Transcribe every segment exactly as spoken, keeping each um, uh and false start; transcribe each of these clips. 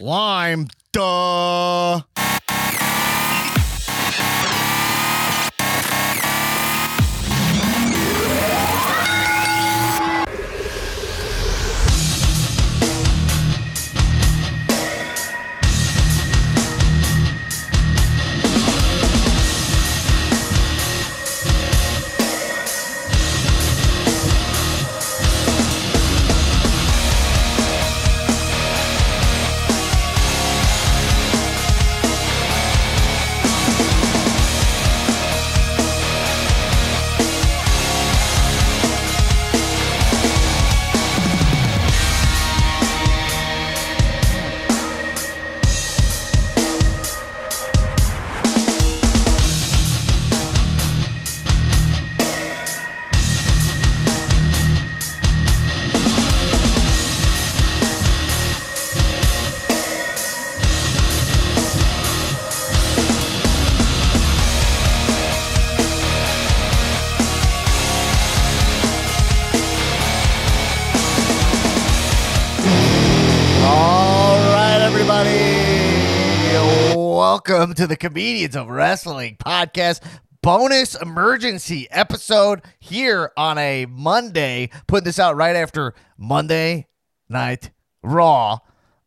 Lime, duh. Welcome to the Comedians of Wrestling podcast bonus emergency episode here on a Monday. Putting this out right after Monday Night Raw.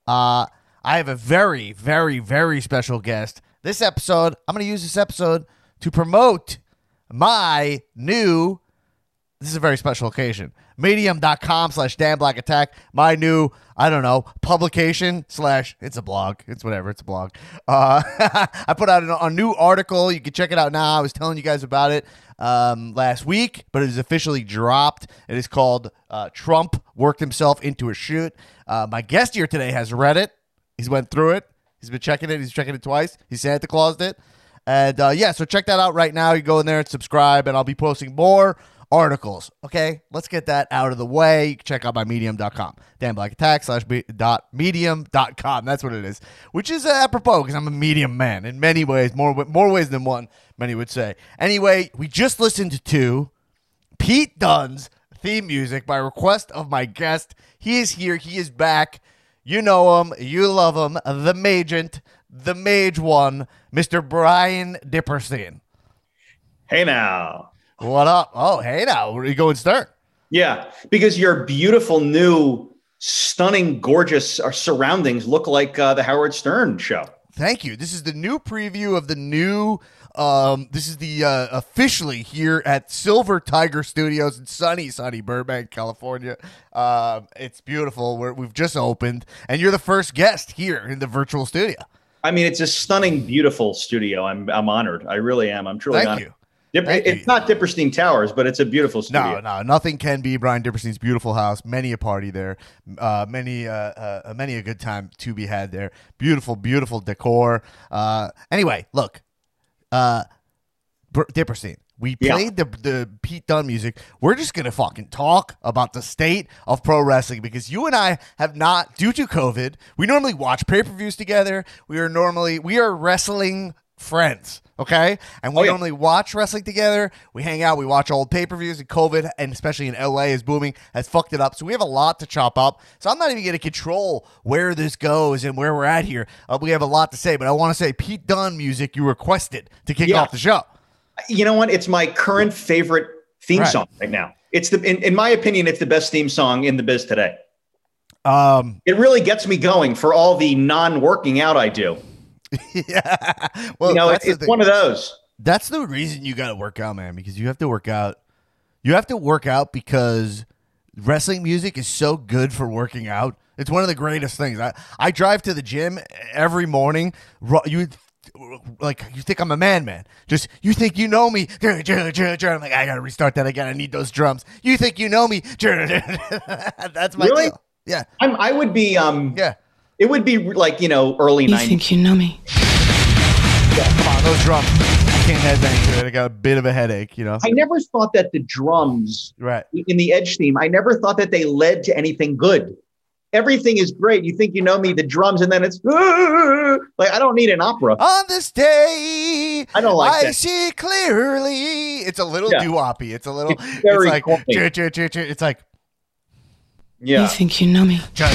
Uh, I have a very, very, very special guest. This episode, I'm going to use this episode to promote my new, this is a very special occasion, Medium.com slash DanBlackAttack, my new, I don't know, publication slash, it's a blog, it's whatever, it's a blog. Uh, I put out an, a new article, you can check it out now, I was telling you guys about it um, last week, but it is officially dropped. It is called uh, Trump Worked Himself Into a Shoot. Uh, my guest here today has read it, he's went through it, he's been checking it, he's checking it twice, he Santa Claused it, and uh, yeah, so check that out right now, you go in there and subscribe, and I'll be posting more articles. Okay, let's get that out of the way. You can check out my medium dot com. DanBlackAttack slash dot medium dot com. That's what it is, which is uh, apropos because I'm a medium man in many ways, more more ways than one, many would say. Anyway, we just listened to Pete Dunne's theme music by request of my guest. He is here. He is back. You know him. You love him. The Magent, the Mage One, Mister Brian Dipperstein. Hey now. What up? Oh, hey now. Are you going stern? Yeah, because your beautiful, new, stunning, gorgeous surroundings look like uh, the Howard Stern show. Thank you. This is the new preview of the new, um, this is the uh, officially here at Silver Tiger Studios in sunny, sunny Burbank, California. Uh, it's beautiful. We're, we've just opened, and you're the first guest here in the virtual studio. I mean, it's a stunning, beautiful studio. I'm I'm honored. I really am. I'm truly Thank honored. You. Dip- it's not Dipperstein Towers, but it's a beautiful studio. No, no, nothing can be Brian Dipperstein's beautiful house. Many a party there, uh, many, uh, uh, many a good time to be had there. Beautiful, beautiful decor. Uh, anyway, look, uh, B- Dipperstein. We played yeah. the the Pete Dunne music. We're just gonna fucking talk about the state of pro wrestling because you and I have not, due to COVID. We normally watch pay per views together. We are normally we are wrestling friends. Okay, and we oh, yeah. normally watch wrestling together. We hang out. We watch old pay-per-views, and COVID, and especially in L A, is booming, has fucked it up. So we have a lot to chop up. So I'm not even going to control where this goes and where we're at here. Uh, we have a lot to say, but I want to say Pete Dunne music you requested to kick yeah. off the show. You know what? It's my current favorite theme right. song right now. It's the, in, in my opinion, it's the best theme song in the biz today. Um, it really gets me going for all the non-working out I do. yeah, well, you know, it's, it's one of those. That's the reason you got to work out, man, because you have to work out. You have to work out because wrestling music is so good for working out. It's one of the greatest things. I, I drive to the gym every morning. You like you think I'm a man, man. Just you think you know me. I'm like, I got to restart that again. I need those drums. You think you know me. That's my really? Deal. Yeah, I'm, I would be. Um, yeah. It would be like, you know, early nineties. You think you know me? Yeah, come on, those drums. I can't headbang to it. I got a bit of a headache, you know. I never thought that the drums right. in the Edge theme, I never thought that they led to anything good. Everything is great. You think you know me, the drums, and then it's uh, like, I don't need an opera. On this day, I don't like I that. See clearly. It's a little yeah. doo-wop-y. It's a little, it's, very it's like, it's like, yeah. You think you know me? Yeah,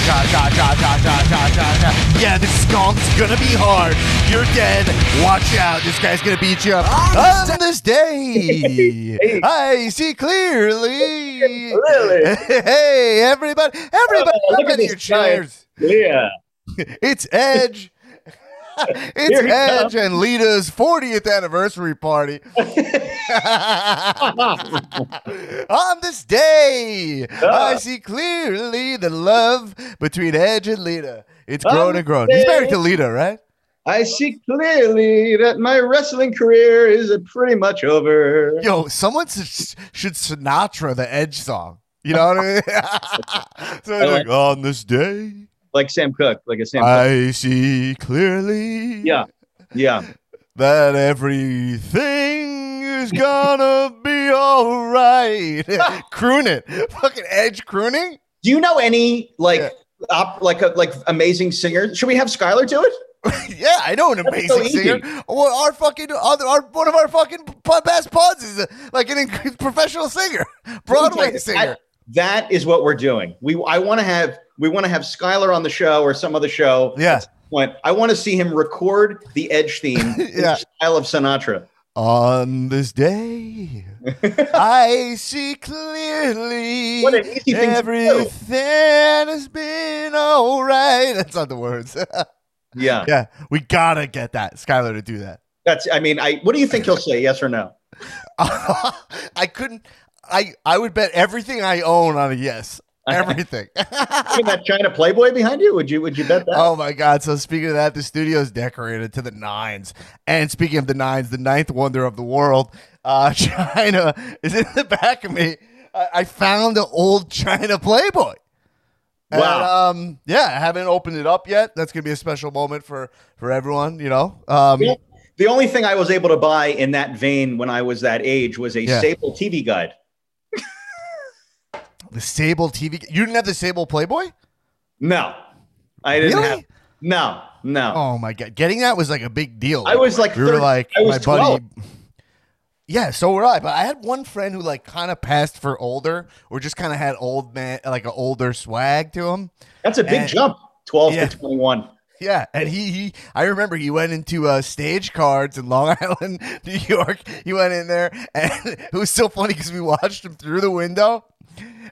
yeah, this skunk's gonna be hard. You're dead. Watch out. This guy's gonna beat you up on, on this day. Hey. I see clearly. Really? Hey, everybody, everybody, oh, look at your chairs. Yeah. It's Edge. It's Edge comes. And Lita's fortieth anniversary party. On this day, uh, I see clearly the love between Edge and Lita. It's grown and grown. He's married to Lita, right? I see clearly that my wrestling career is pretty much over. Yo, someone should Sinatra the Edge song. You know what I mean? So they're like, on this day. Like Sam Cooke, like a Sam Cooke. I see clearly. Yeah, yeah. That everything is gonna be all right. Croon it, fucking Edge crooning. Do you know any like yeah. op, like a, like amazing singer? Should we have Skylar do it? Yeah, I know an That's amazing so singer. Well, our fucking other, our one of our fucking best pods is a, like an professional singer, Broadway okay. singer. I, that is what we're doing. We I want to have. We want to have Skylar on the show or some other show. Yeah. Point. I want to see him record the Edge theme yeah. in the style of Sinatra. On this day, I see clearly what an easy thing everything has been all right. That's not the words. yeah. Yeah. We got to get that. Skylar to do that. That's, I mean, I, what do you think he'll say? Yes or no? I couldn't, I, I would bet everything I own on a yes. Everything. That China Playboy behind you? Would you would you bet that? Oh my God! So speaking of that, the studio's decorated to the nines. And speaking of the nines, the ninth wonder of the world, uh, China is in the back of me. I, I found the old China Playboy. Wow. And, um, yeah, I haven't opened it up yet. That's gonna be a special moment for for everyone. You know. Um, yeah. The only thing I was able to buy in that vein when I was that age was a yeah. Sable T V guide. The Sable T V. You didn't have the Sable Playboy? No. I didn't really? have. No, no. Oh, my God. Getting that was like a big deal. I was like, you were like I was my buddy. Yeah, so were I. But I had one friend who like kind of passed for older or just kind of had old man, like an older swag to him. That's a big and, jump, twelve yeah. to twenty-one. Yeah, and he, he, I remember he went into uh, stage cards in Long Island, New York. He went in there, and it was so funny because we watched him through the window,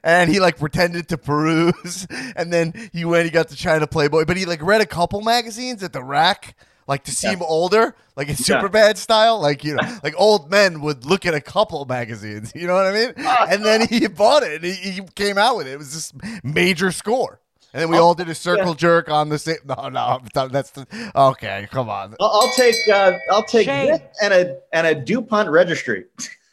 and he, like, pretended to peruse, and then he went, he got the China Playboy, but he, like, read a couple magazines at the rack, like, to seem yeah. older, like in Superbad yeah. style, like, you know, like old men would look at a couple magazines, you know what I mean? And then he bought it, and he, he came out with it. It was this major score. And then we I'll, all did a circle yeah. jerk on the same. No, no, that's the, okay. Come on. I'll, I'll take uh, I'll take this and a and a DuPont registry.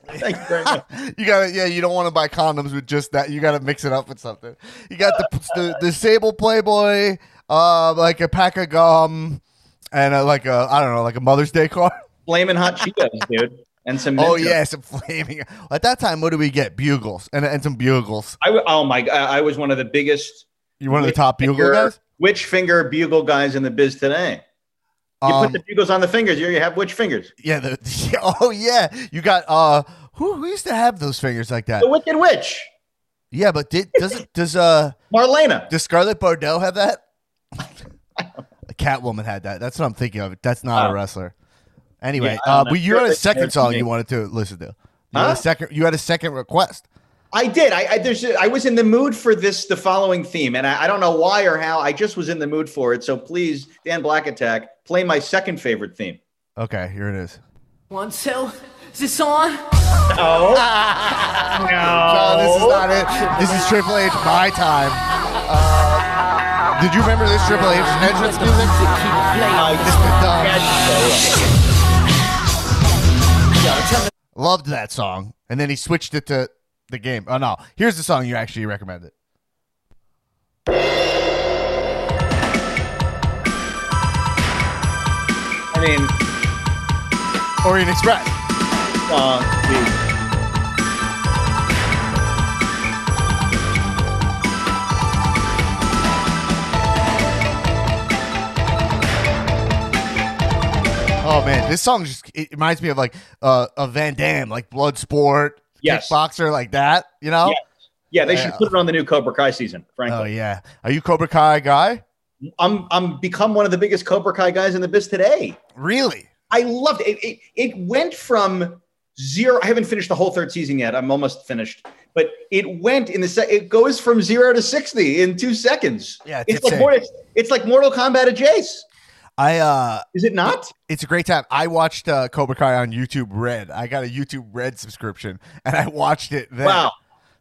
Thank you very much. You gotta, yeah. You don't want to buy condoms with just that. You gotta mix it up with something. You got the the, the Sable Playboy, uh, like a pack of gum, and a, like a I don't know, like a Mother's Day card. Flaming hot Cheetos, dude. And some oh yeah, up. some flaming. At that time, what did we get? Bugles and and some Bugles. I oh my! I, I was one of the biggest. You're one of the top bugle guys? Which finger bugle guys in the biz today? You um, put the bugles on the fingers. You have which fingers? Yeah. The, oh, yeah. You got uh, who, who used to have those fingers like that? The Wicked Witch. Yeah, but did, does does uh Marlena? Does Scarlett Bordeaux have that? The Catwoman had that. That's what I'm thinking of. That's not uh, a wrestler. Anyway, yeah, uh, but you had a second song you wanted to listen to. You huh? had a second. You had a second request. I did. I I, there's, I was in the mood for this, the following theme, and I, I don't know why or how. I just was in the mood for it. So please, Dan Black Attack, play my second favorite theme. Okay, here it is. One, two, is this on? Oh. No. No, this is not it. This is Triple H, my time. Uh, did you remember this Triple H entrance music? I just uh, loved that song, and then he switched it to... the game. Oh no! Here's the song you actually recommended. I mean, Orient Express. Uh, oh man, this song just—it reminds me of like uh, a Van Damme, like Bloodsport. Yes. Kickboxer like that, you know? Yes. Yeah, they yeah. should put it on the new Cobra Kai season, frankly. Oh, yeah. Are you Cobra Kai guy? I'm I'm become one of the biggest Cobra Kai guys in the biz today. Really? I loved it. It, it, it went from zero. I haven't finished the whole third season yet. I'm almost finished. But it went in the se- it goes from zero to sixty in two seconds. Yeah, it's, it's like more, it's, it's like Mortal Kombat at Jace. I uh, is it not? It's a great time. I watched uh, Cobra Kai on YouTube Red. I got a YouTube Red subscription and I watched it then. Wow.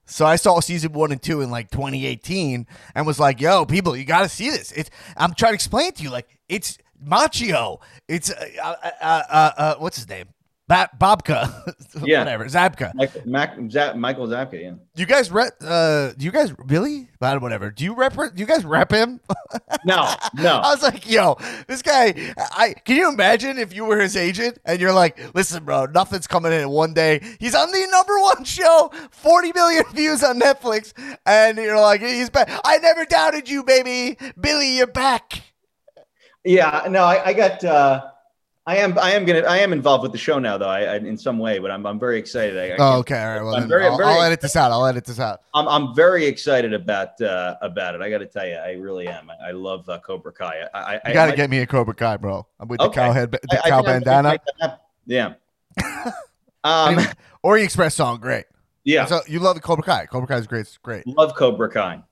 So I saw season one and two in like twenty eighteen and was like, yo, people, you got to see this. It's, I'm trying to explain it to you. Like, it's Machio. It's uh, uh, uh, uh, uh, what's his name? Ba- Babka. Yeah. Whatever. Zabka. Michael, Mac, Zab, Michael Zabka. Yeah. Do you guys rep, uh, do you guys really? Whatever. Do you rep, do you guys rep him? No, no. I was like, yo, this guy, I, can you imagine if you were his agent and you're like, listen, bro, nothing's coming in one day. He's on the number one show, forty million views on Netflix. And you're like, he's back. I never doubted you, baby. Billy, you're back. Yeah, no, I, I got, uh, I am. I am gonna. I am involved with the show now, though. I, I in some way, but I'm. I'm very excited. I, I oh, okay. All right. Well, I'm very, I'll, very I'll edit this out. I'll edit this out. I'm. I'm very excited about uh, about it. I got to tell you, I really am. I, I love uh, Cobra Kai. I, I, you got to get me a Cobra Kai, bro. I'm with okay. the cow head, the I, cow I bandana. I yeah. um, Orient Express song, great. Yeah. So you love the Cobra Kai. Cobra Kai is great. It's great. Love Cobra Kai.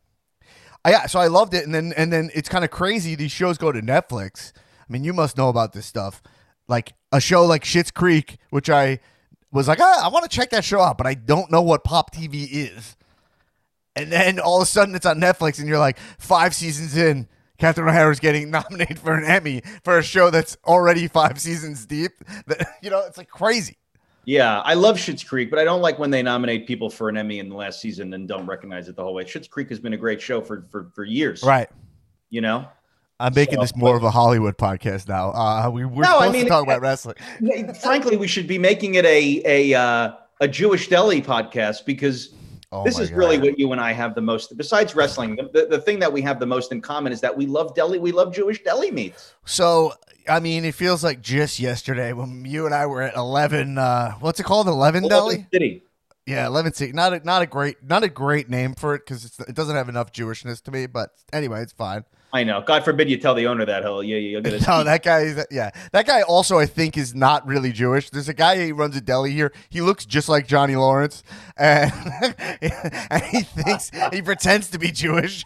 I, yeah. So I loved it, and then and then it's kind of crazy. These shows go to Netflix. I mean, you must know about this stuff. Like a show like Schitt's Creek, which I was like, ah, I want to check that show out, but I don't know what Pop T V is. And then all of a sudden it's on Netflix and you're like five seasons in, Catherine O'Hara's getting nominated for an Emmy for a show that's already five seasons deep. You know, it's like crazy. Yeah, I love Schitt's Creek, but I don't like when they nominate people for an Emmy in the last season and don't recognize it the whole way. Schitt's Creek has been a great show for, for, for years. Right. You know? I'm making so, this more of a Hollywood podcast now. Uh, we, we're no, supposed I mean, to talk about wrestling. Frankly, we should be making it a a uh, a Jewish deli podcast because oh this is God. really what you and I have the most. Besides wrestling, the, the, the thing that we have the most in common is that we love deli. We love Jewish deli meats. So, I mean, it feels like just yesterday when you and I were at eleven. Uh, what's it called? Eleven Deli City. Yeah, eleven City. Not a, not a great not a great name for it because it doesn't have enough Jewishness to me. But anyway, it's fine. I know. God forbid you tell the owner that. Hell, yeah, you'll get it. No, that guy is. Yeah, that guy also I think is not really Jewish. There's a guy he runs a deli here. He looks just like Johnny Lawrence, and, and he thinks he pretends to be Jewish.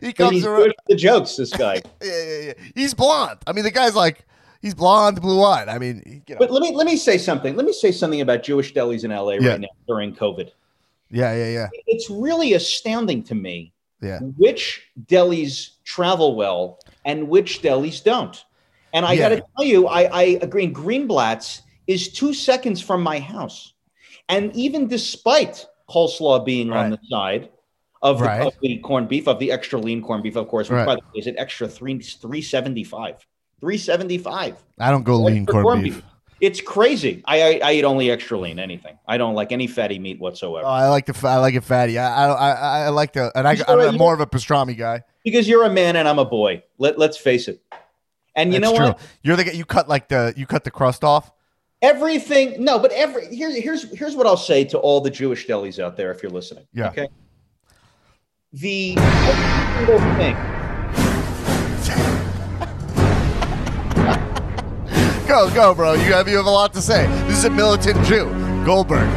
He comes he's around the jokes. This guy. yeah, yeah, yeah. He's blonde. I mean, the guy's like he's blonde, blue eyed. I mean, you know. But let me let me say something. Let me say something about Jewish delis in L A yeah. right now during COVID. Yeah, yeah, yeah. It's really astounding to me. Yeah. Which delis travel well and which delis don't. And I yeah. got to tell you, I, I agree. Greenblatt's is two seconds from my house. And even despite coleslaw being right. on the side of the, right. of the corned beef, of the extra lean corned beef, of course, right. by the way, is an extra three, three seventy-five. three seventy-five. I don't go lean corned, corned beef. beef. It's crazy. I, I I eat only extra lean. Anything. I don't like any fatty meat whatsoever. Oh, I like the I like it fatty. I I I, I like the and I, I'm a, more of a pastrami guy because you're a man and I'm a boy. Let Let's face it. And you That's know true. what? You're the you cut like the you cut the crust off. Everything. No, but every here's here's here's what I'll say to all the Jewish delis out there if you're listening. Yeah. Okay. The single thing. Go, go, bro. You have, you have a lot to say. This is a militant Jew. Goldberg.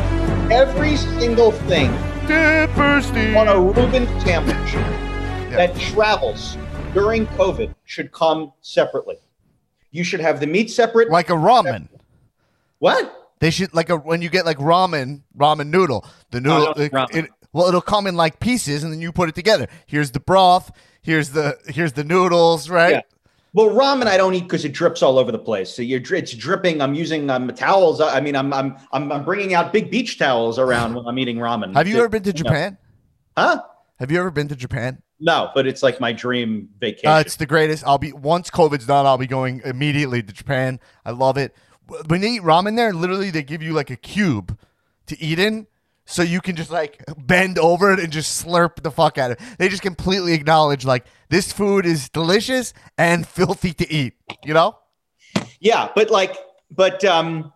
Every single thing Dipperstein. on a Reuben sandwich yeah. that travels during COVID should come separately. You should have the meat separate. Like a ramen. Separate. What? They should, like a when you get like ramen, ramen noodle. The noodle, it, it, well, it'll come in like pieces and then you put it together. Here's the broth. Here's the, here's the noodles, right? Yeah. Well, ramen I don't eat because it drips all over the place. So you're it's dripping. I'm using um, towels. I mean, I'm I'm I'm I'm bringing out big beach towels around when I'm eating ramen. Have you it, ever been to Japan? You know. Huh? Have you ever been to Japan? No, but it's like my dream vacation. Uh, it's the greatest. I'll be once COVID's done, I'll be going immediately to Japan. I love it. When they eat ramen there, literally they give you like a cube to eat in. So you can just like bend over it and just slurp the fuck out of it. They just completely acknowledge like this food is delicious and filthy to eat, you know? Yeah. But like, but, um,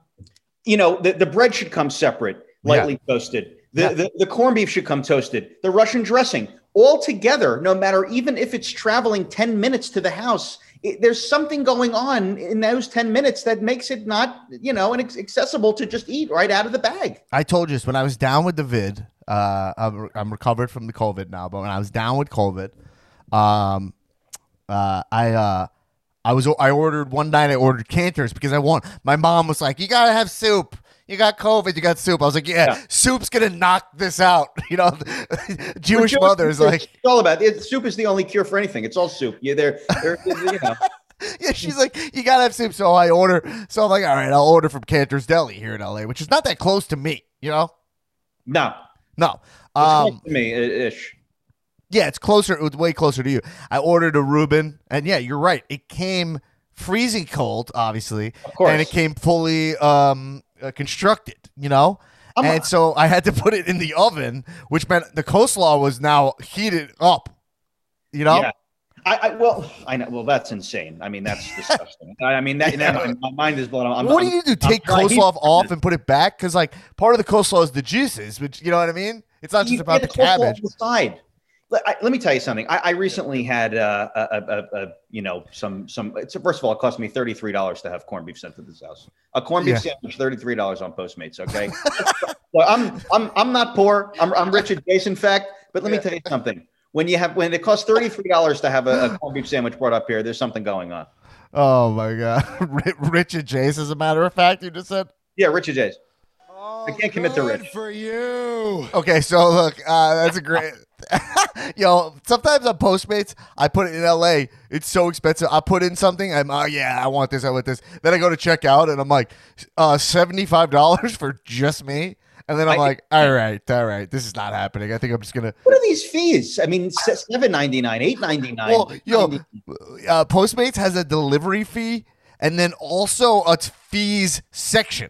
you know, the, the bread should come separate, lightly yeah. toasted. The, yeah. the the corned beef should come toasted. The Russian dressing, altogether, no matter even if it's traveling ten minutes to the house, it, there's something going on in those ten minutes that makes it not, you know, and accessible to just eat right out of the bag. I told you this when I was down with the vid. Uh, I'm, I'm recovered from the COVID now, but when I was down with COVID, um, uh, I, uh, I was, I ordered one night, I ordered Cantor's because I want, my mom was like, you gotta have soup. You got COVID, you got soup. I was like, yeah, yeah. Soup's going to knock this out. You know, Jewish Jewish mothers like. It's all about it. Soup is the only cure for anything. It's all soup. You're there, there you know. Yeah, she's like, you got to have soup. So I order. So I'm like, all right, I'll order from Cantor's Deli here in L A, which is not that close to me, you know? No. No. Um, it's close to me-ish. Yeah, it's closer. It was way closer to you. I ordered a Reuben. And yeah, you're right. It came freezing cold, obviously. Of course. And it came fully um, – Uh, constructed, you know, I'm and a- so I had to put it in the oven, which meant the coleslaw was now heated up, you know. Yeah. I, I well, I know. Well, that's insane. I mean, that's disgusting. I mean, that, yeah. that my mind is blown. I'm, what I'm, do you do? I'm, take I'm, coleslaw I'm, off and put it back because, like, part of the coleslaw is the juices, which you know what I mean. It's not you just about the cabbage. Side. Let, I, let me tell you something. I, I recently had uh, a, a, a, you know, some, some. It's, first of all, it cost me thirty-three dollars to have corned beef sent to this house. A corned beef yeah. sandwich, thirty-three dollars on Postmates. Okay, well, I'm, I'm, I'm not poor. I'm, I'm rich adjacent, in fact. But let yeah. me tell you something. When you have, when it costs thirty-three dollars to have a, a corned beef sandwich brought up here, there's something going on. Oh my God, rich adjacent. As a matter of fact, you just said. Yeah, rich adjacent. Oh, I can't commit to rich for you. Okay, so look, uh, that's a great. Yo, sometimes on Postmates, I put it in L A. It's so expensive. I put in something. I'm, oh, yeah, I want this. I want this. Then I go to check out, and I'm like, uh, seventy-five dollars for just me? And then I'm I, like, all right, all right. This is not happening. I think I'm just going to. What are these fees? I mean, seven ninety-nine, eight ninety-nine. Well, yo, uh, Postmates has a delivery fee, and then also a fees section.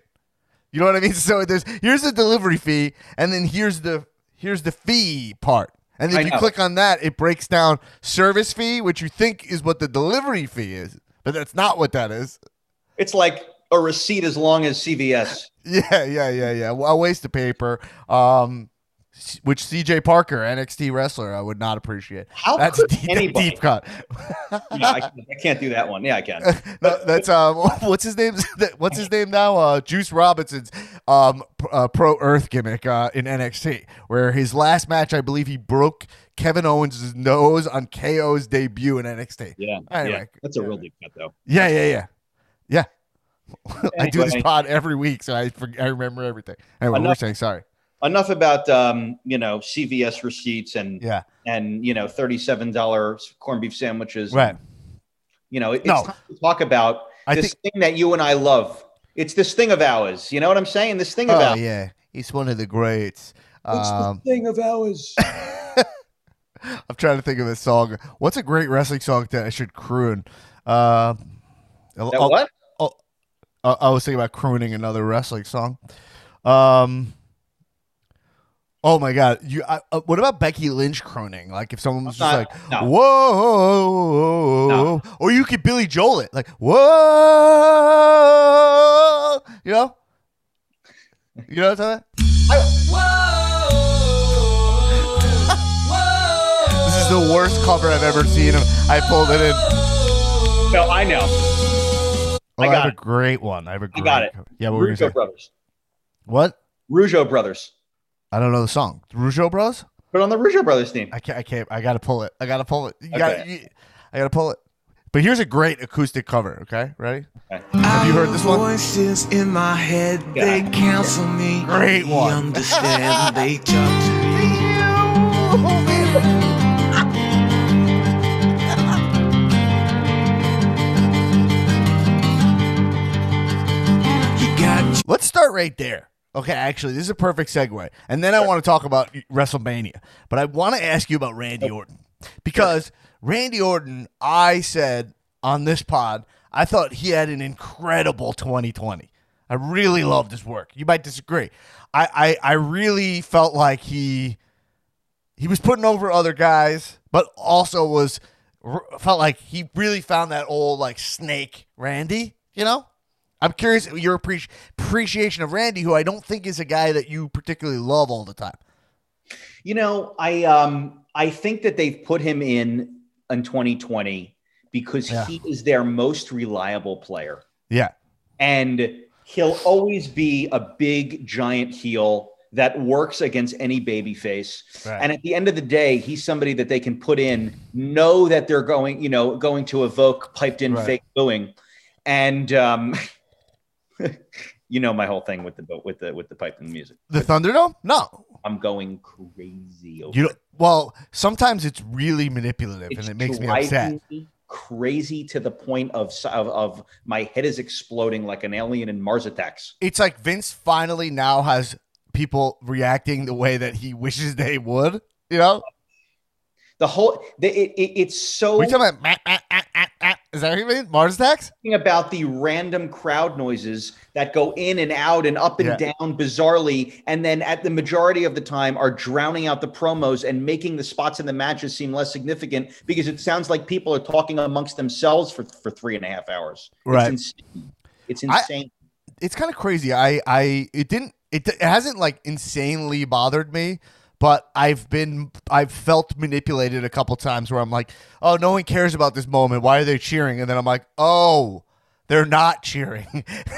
You know what I mean? So there's here's the delivery fee, and then here's the here's the fee part. And if you click on that, it breaks down service fee, which you think is what the delivery fee is, but that's not what that is. It's like a receipt as long as C V S. Yeah, yeah, yeah, yeah. Well, a waste of paper, um, which C J Parker, N X T wrestler, I would not appreciate. How that's could deep, anybody? Deep cut. Yeah, I, can't, I can't do that one. Yeah, I can. No, that's um, what's his name? What's his name now? Uh, Juice Robinson's um, uh, pro Earth gimmick uh, in N X T, where his last match, I believe, he broke Kevin Owens' nose on K O's debut in N X T. Yeah, anyway, yeah. That's a real deep cut, though. Yeah, yeah, yeah, yeah. Anyway. I do this pod every week, so I I remember everything. Anyway, we're saying sorry. Enough about, um, you know, C V S receipts and, yeah. and you know, thirty-seven dollars corned beef sandwiches. Right. You know, it, it's no. time to talk about I this think- thing that you and I love. It's this thing of ours. You know what I'm saying? This thing oh, of ours. yeah. It's one of the greats. It's um, the thing of ours. I'm trying to think of a song. What's a great wrestling song that I should croon? Uh, what? Oh, I was thinking about crooning another wrestling song. Um... Oh my God! You, I, uh, what about Becky Lynch crooning? Like if someone was just not, like, no. "Whoa," no. or you could Billy Joel it, like "Whoa," you know, you know what I'm talking about? Whoa, whoa. This is the worst cover I've ever seen. I pulled it in. No, I know. Oh, I got I have it. a great one. I have a great. I got it. Cover. Yeah, what Rougeau were you saying? Brothers. What? Rougeau Brothers. I don't know the song. Rougeau Bros? Put on the Rougeau Brothers theme. I can't. I can't. I gotta pull it. I gotta pull it. You okay. gotta, you, I gotta pull it. But here's a great acoustic cover. Okay, ready? Okay. Have you heard this one? Voices in my head. Yeah. They counsel me. Great one. Understand. They talk to me. Oh, man. You got. Let's start right there. Okay, actually, this is a perfect segue. And then sure. I want to talk about WrestleMania. But I want to ask you about Randy Orton. Because sure. Randy Orton, I said on this pod, I thought he had an incredible twenty twenty. I really loved his work. You might disagree. I, I, I really felt like he he was putting over other guys, but also was felt like he really found that old like snake Randy, you know? I'm curious your appreci- appreciation of Randy, who I don't think is a guy that you particularly love all the time. You know, I um, I think that they've put him in in twenty twenty because yeah. he is their most reliable player. Yeah. And he'll always be a big, giant heel that works against any baby face. Right. And at the end of the day, he's somebody that they can put in, know that they're going, you know, going to evoke piped in right. fake booing. And, um, you know, my whole thing with the, with the, with the piped in music, the Thunderdome. No, I'm going crazy. Over you know, well, sometimes it's really manipulative it's and it makes me upset. Crazy to the point of, of of my head is exploding like an alien in Mars Attacks. It's like Vince finally now has people reacting the way that he wishes they would, you know? The whole, the, it, it, it's so... We're talking about... Ah, ah, ah, ah, ah. Is that what you mean? Mars Attacks? About the random crowd noises that go in and out and up and yeah. down bizarrely, and then at the majority of the time are drowning out the promos and making the spots in the matches seem less significant because it sounds like people are talking amongst themselves for, for three and a half hours. Right. It's insane. It's insane. I, it's kind of crazy. I, I, it didn't, it, it hasn't like insanely bothered me. But I've been, I've felt manipulated a couple times where I'm like, oh, no one cares about this moment. Why are they cheering? And then I'm like, oh, they're not cheering.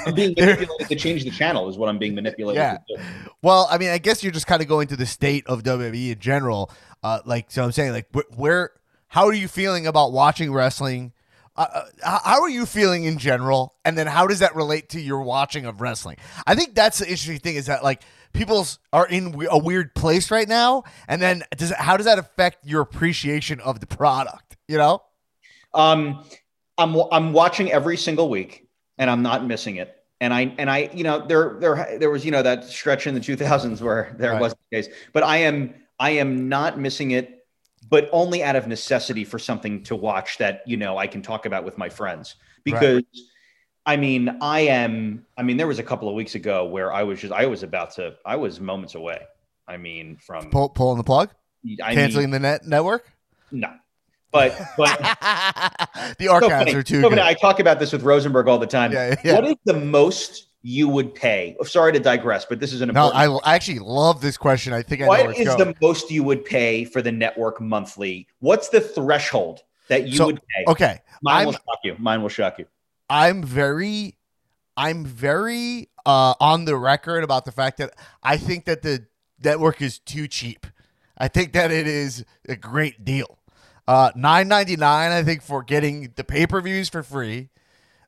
I'm being manipulated to change the channel is what I'm being manipulated yeah. to do. Well, I mean, I guess you're just kind of going to the state of W W E in general. Uh, like, so I'm saying, like, wh- where, how are you feeling about watching wrestling? Uh, uh, how are you feeling in general? And then how does that relate to your watching of wrestling? I think that's the interesting thing is that, like, people are in a weird place right now, and then does how does that affect your appreciation of the product? You know, um, I'm I'm watching every single week, and I'm not missing it. And I and I you know there there there was you know that stretch in the two thousands where there right. wasn't the case, but I am I am not missing it, but only out of necessity for something to watch that you know I can talk about with my friends because. Right. I mean, I am, I mean, there was a couple of weeks ago where I was just, I was about to, I was moments away. I mean, from Pull, pulling the plug, I canceling mean, the net network. No, but, but the archives so are too so good. I talk about this with Rosenberg all the time. Yeah, yeah. What is the most you would pay? Oh, sorry to digress, but this is an important No, I, I actually love this question. I think I know where it's going. What is the most you would pay for the network monthly? What's the threshold that you so, would pay? Okay. Mine I'm, will shock you. Mine will shock you. I'm very, I'm very uh, on the record about the fact that I think that the network is too cheap. I think that it is a great deal. Uh, nine ninety-nine, I think, for getting the pay-per-views for free,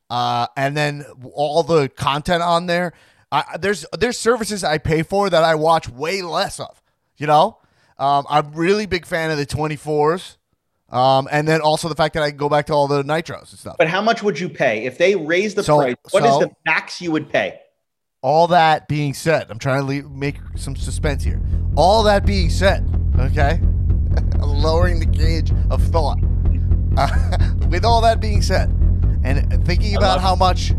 uh, and then all the content on there. I, there's there's services I pay for that I watch way less of. You know, um, I'm really big fan of the twenty-fours. Um, and then also the fact that I can go back to all the nitros and stuff. But how much would you pay if they raise the so, price? What so, is the max you would pay? All that being said, I'm trying to leave, make some suspense here. All that being said, okay, I'm lowering the gauge of thought. Uh, with all that being said, and thinking about how much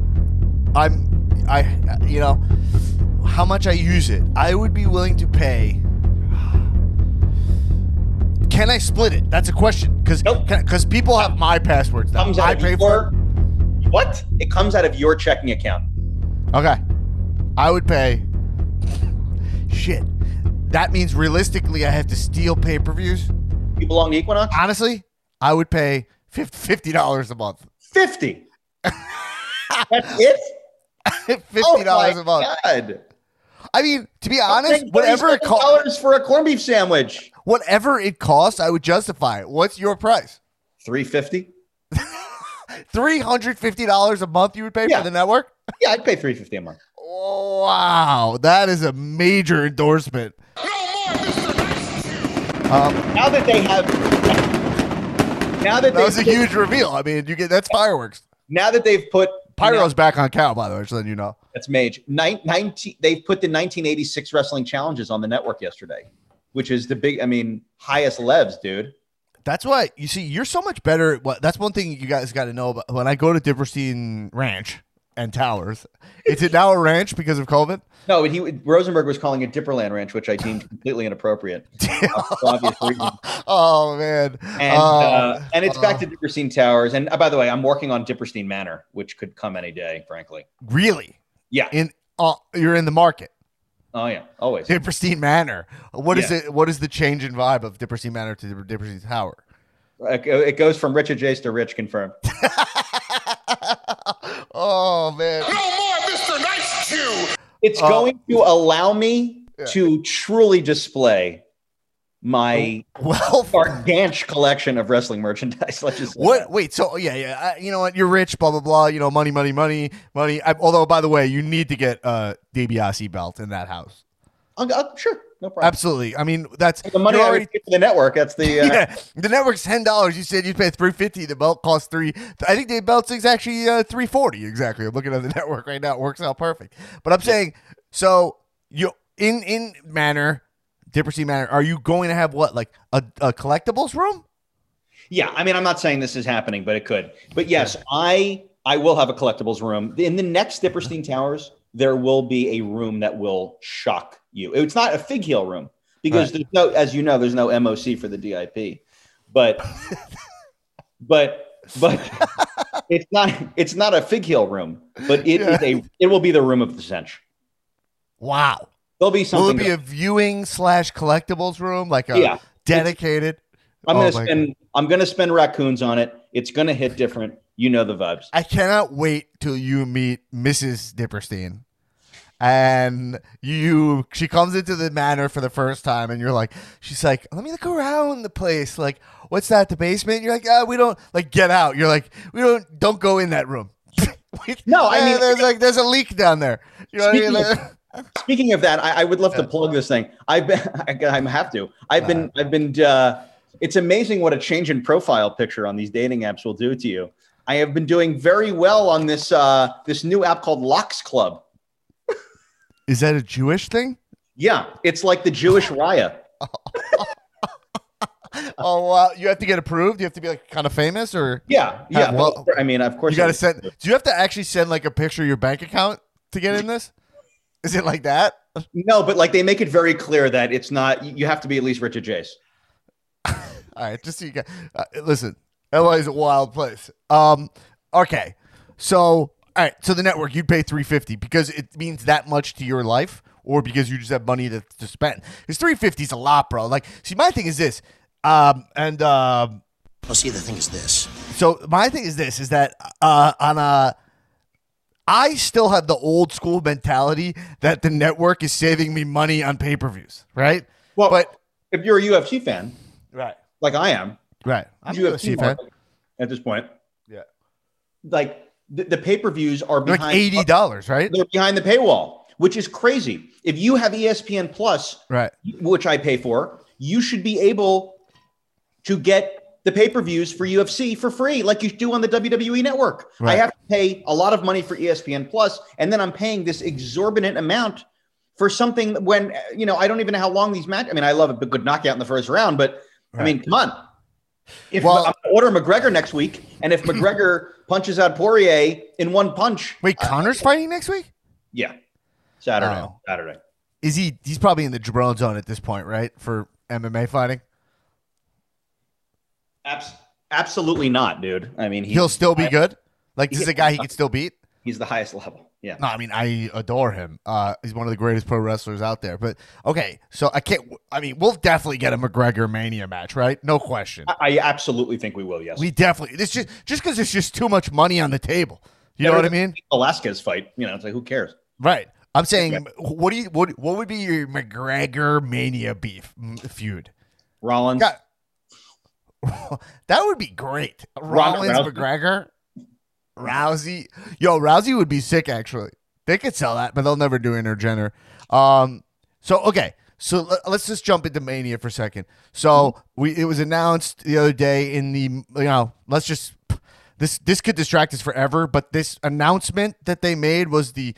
I'm, I, you know, how much I use it, I would be willing to pay. Can I split it? That's a question. Because nope. because people have my passwords now. Comes out I of pay your, for it. What? It comes out of your checking account. Okay. I would pay. Shit. That means realistically I have to steal pay-per-views. You belong to Equinox? Honestly, I would pay fifty dollars a month. fifty That's it? fifty dollars oh a month. God. I mean, to be honest, whatever it costs for a corned beef sandwich. Whatever it costs, I would justify it. What's your price? three hundred fifty dollars three hundred fifty dollars a month you would pay yeah. for the network? Yeah, I'd pay three hundred fifty dollars a month. Wow, that is a major endorsement. Um, now that they have Now that, that was a huge reveal. I mean, you get that's fireworks. Now that they've put Pyro's now, back on cow, by the way, so then you know. That's Mage. Nine, nineteen, they put the nineteen eighty-six wrestling challenges on the network yesterday, which is the big, I mean, highest levs, dude. That's why, you see, you're so much better. Well, that's one thing you guys got to know about. When I go to Dipperstein Ranch and Towers, is it now a ranch because of COVID? No, but he Rosenberg was calling it Dipperland Ranch, which I deemed completely inappropriate. Oh, man. And, uh, uh, and it's uh, back to Dipperstein Towers. And uh, by the way, I'm working on Dipperstein Manor, which could come any day, frankly. Really? Yeah. In uh, you're in the market. Oh yeah, always. Dipperstein Manor. What yeah. is it? What is the change in vibe of Dipperstein Manor to Dipperstein Tower? It goes from Richard Jace to Rich confirmed. Oh man! No more, Mister Nice Jew. It's uh, going to allow me yeah. to truly display my well, gargantuan collection of wrestling merchandise. Let's just what? That. Wait, so yeah, yeah. I, you know what? You're rich, blah blah blah. You know, money, money, money, money. I, although, by the way, you need to get a DiBiase belt in that house. I'll, I'll, sure, no problem. Absolutely. I mean, that's the money already, already to the network. That's the uh, yeah. The network's ten dollars. You said you pay three fifty. The belt costs three. I think the belt's actually uh, three forty. Exactly. I'm looking at the network right now. It works out perfect. But I'm saying, so you in in Manor. Dipperstein Manor, are you going to have what, like a, a collectibles room? Yeah, I mean, I'm not saying this is happening, but it could. But yes, I I will have a collectibles room. In the next Dipperstein Towers, there will be a room that will shock you. It's not a Fig Heel room because right. there's no, as you know, there's no M O C for the D I P. But but but it's not it's not a Fig Heel room, but it yeah. is a it will be the room of the century. Wow. There'll be something. Will it be a viewing slash collectibles room, like a yeah. dedicated? I'm oh gonna spend. God. I'm gonna spend raccoons on it. It's gonna hit different. You know the vibes. I cannot wait till you meet Missus Dipperstein, and you she comes into the manor for the first time, and you're like, she's like, let me look around the place. Like, what's that? The basement? You're like, ah, we don't like get out. You're like, we don't don't go in that room. we, no, I mean, there's like there's a leak down there. You know what I mean? Like, speaking of that, I, I would love yeah. to plug this thing. I've been, I have to. I've been, I've been. Uh, it's amazing what a change in profile picture on these dating apps will do to you. I have been doing very well on this uh, this new app called Locks Club. Is that a Jewish thing? Yeah, it's like the Jewish Raya. Oh, uh, you have to get approved. You have to be like kind of famous, or yeah, yeah. Well, I mean, of course, you got to send. Do you have to actually send like a picture of your bank account to get in this? Is it like that? No, but like they make it very clear that it's not. You have to be at least Richard Jace. All right, just so you guys uh, listen. L A is a wild place. Um, okay, so all right, so the network you'd pay three fifty because it means that much to your life, or because you just have money to, to spend. Because three fifty is a lot, bro. Like, see, my thing is this, um, and um, well, see, the thing is this. So my thing is this is that uh, on a. I still have the old school mentality that the network is saving me money on pay-per-views, right? Well, but if you're a U F C fan, right, like I am, right, I'm a U F C fan at this point. Yeah, like the, the pay-per-views are behind like eighty dollars, right? They're behind the paywall, which is crazy. If you have E S P N Plus, right, which I pay for, you should be able to get the pay-per-views for U F C for free, like you do on the W W E Network. Right. I have to pay a lot of money for E S P N Plus, and then I'm paying this exorbitant amount for something when, you know, I don't even know how long these matches. I mean, I love a good knockout in the first round, but, right. I mean, come on. If well, I'm going to order McGregor next week, and if McGregor punches out Poirier in one punch. Wait, uh, Conor's fighting next week? Yeah. Saturday. Oh. Saturday. Is he? He's probably in the Jabron zone at this point, right, for M M A fighting? Absolutely not, dude. I mean, he, he'll still be good. Like this is a guy he could still beat. He's the highest level. Yeah. No, I mean, I adore him. Uh, he's one of the greatest pro wrestlers out there. But okay, so I can't. I mean, we'll definitely get a McGregor Mania match, right? No question. I, I absolutely think we will. Yes, we definitely. It's just just because it's just too much money on the table. You yeah, know what I mean? Velasquez fight. You know, it's like who cares? Right. I'm saying, okay. what do you what what would be your McGregor Mania beef feud? Rollins. God, that would be great. Rollins, Rousey. McGregor, Rousey. Yo, Rousey would be sick, actually. They could sell that, but they'll never do intergender. Um, so, okay. So, let's just jump into Mania for a second. So, we it was announced the other day in the, you know, let's just, this, this could distract us forever, but this announcement that they made was the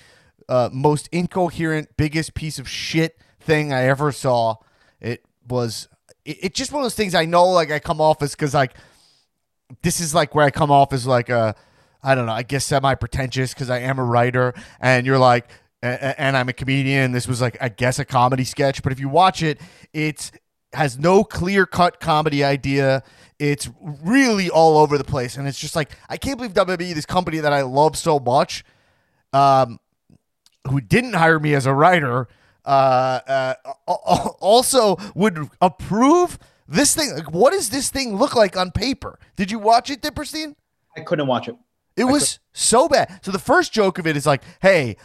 uh, most incoherent, biggest piece of shit thing I ever saw. It was... It's just one of those things I know, like, I come off as because, like, this is, like, where I come off as, like, a, I don't know, I guess semi-pretentious because I am a writer and you're, like, a and I'm a comedian. This was, like, I guess a comedy sketch. But if you watch it, it has no clear-cut comedy idea. It's really all over the place. And it's just, like, I can't believe W W E, this company that I love so much, um, who didn't hire me as a writer, uh, uh, also would approve this thing. Like, what does this thing look like on paper? Did you watch it, Dipperstein? I couldn't watch it. It I was could. so bad. So the first joke of it is like, hey,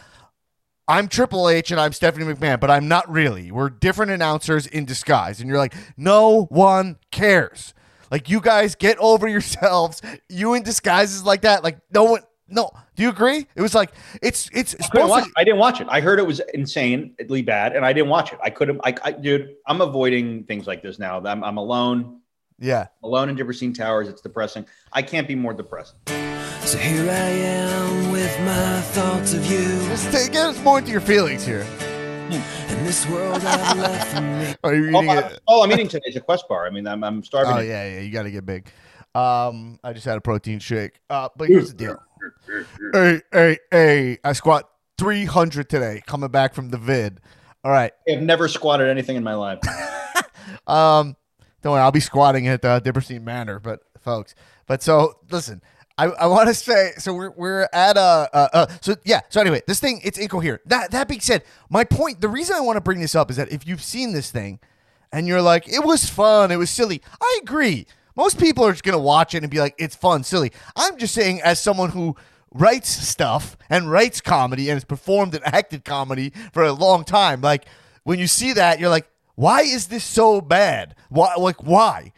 I'm Triple H and I'm Stephanie McMahon, but I'm not really. We're different announcers in disguise. And you're like, no one cares. Like, you guys get over yourselves. You in disguises like that. Like, no one. No. Do you agree? It was like, it's, it's, I, supposed watch to- it. I didn't watch it. I heard it was insanely bad and I didn't watch it. I couldn't, I, I dude, I'm avoiding things like this now. I'm, I'm alone. Yeah. Alone in Dipperstein Towers. It's depressing. I can't be more depressing. So here I am with my thoughts of you. Just take us more into your feelings here. In this world I've left for me. Are you eating all, it? All I'm eating today is a Quest bar. I mean, I'm, I'm starving. Oh yeah. Yeah. You got to get big. Um, I just had a protein shake, uh, but here's the deal. Hey, hey, hey, I squat three hundred today coming back from the vid. All right. I've never squatted anything in my life. um, don't worry, I'll be squatting at uh, Dipperstein Manor, but folks, but so listen, I, I want to say, so we're, we're at a, uh, uh, so yeah. So anyway, this thing, it's incoherent. That, that being said, my point, the reason I want to bring this up is that if you've seen this thing and you're like, it was fun, it was silly. I agree. Most people are just going to watch it and be like, it's fun, silly. I'm just saying, as someone who writes stuff and writes comedy and has performed and acted comedy for a long time, like, when you see that, you're like, why is this so bad? Why? Like, why?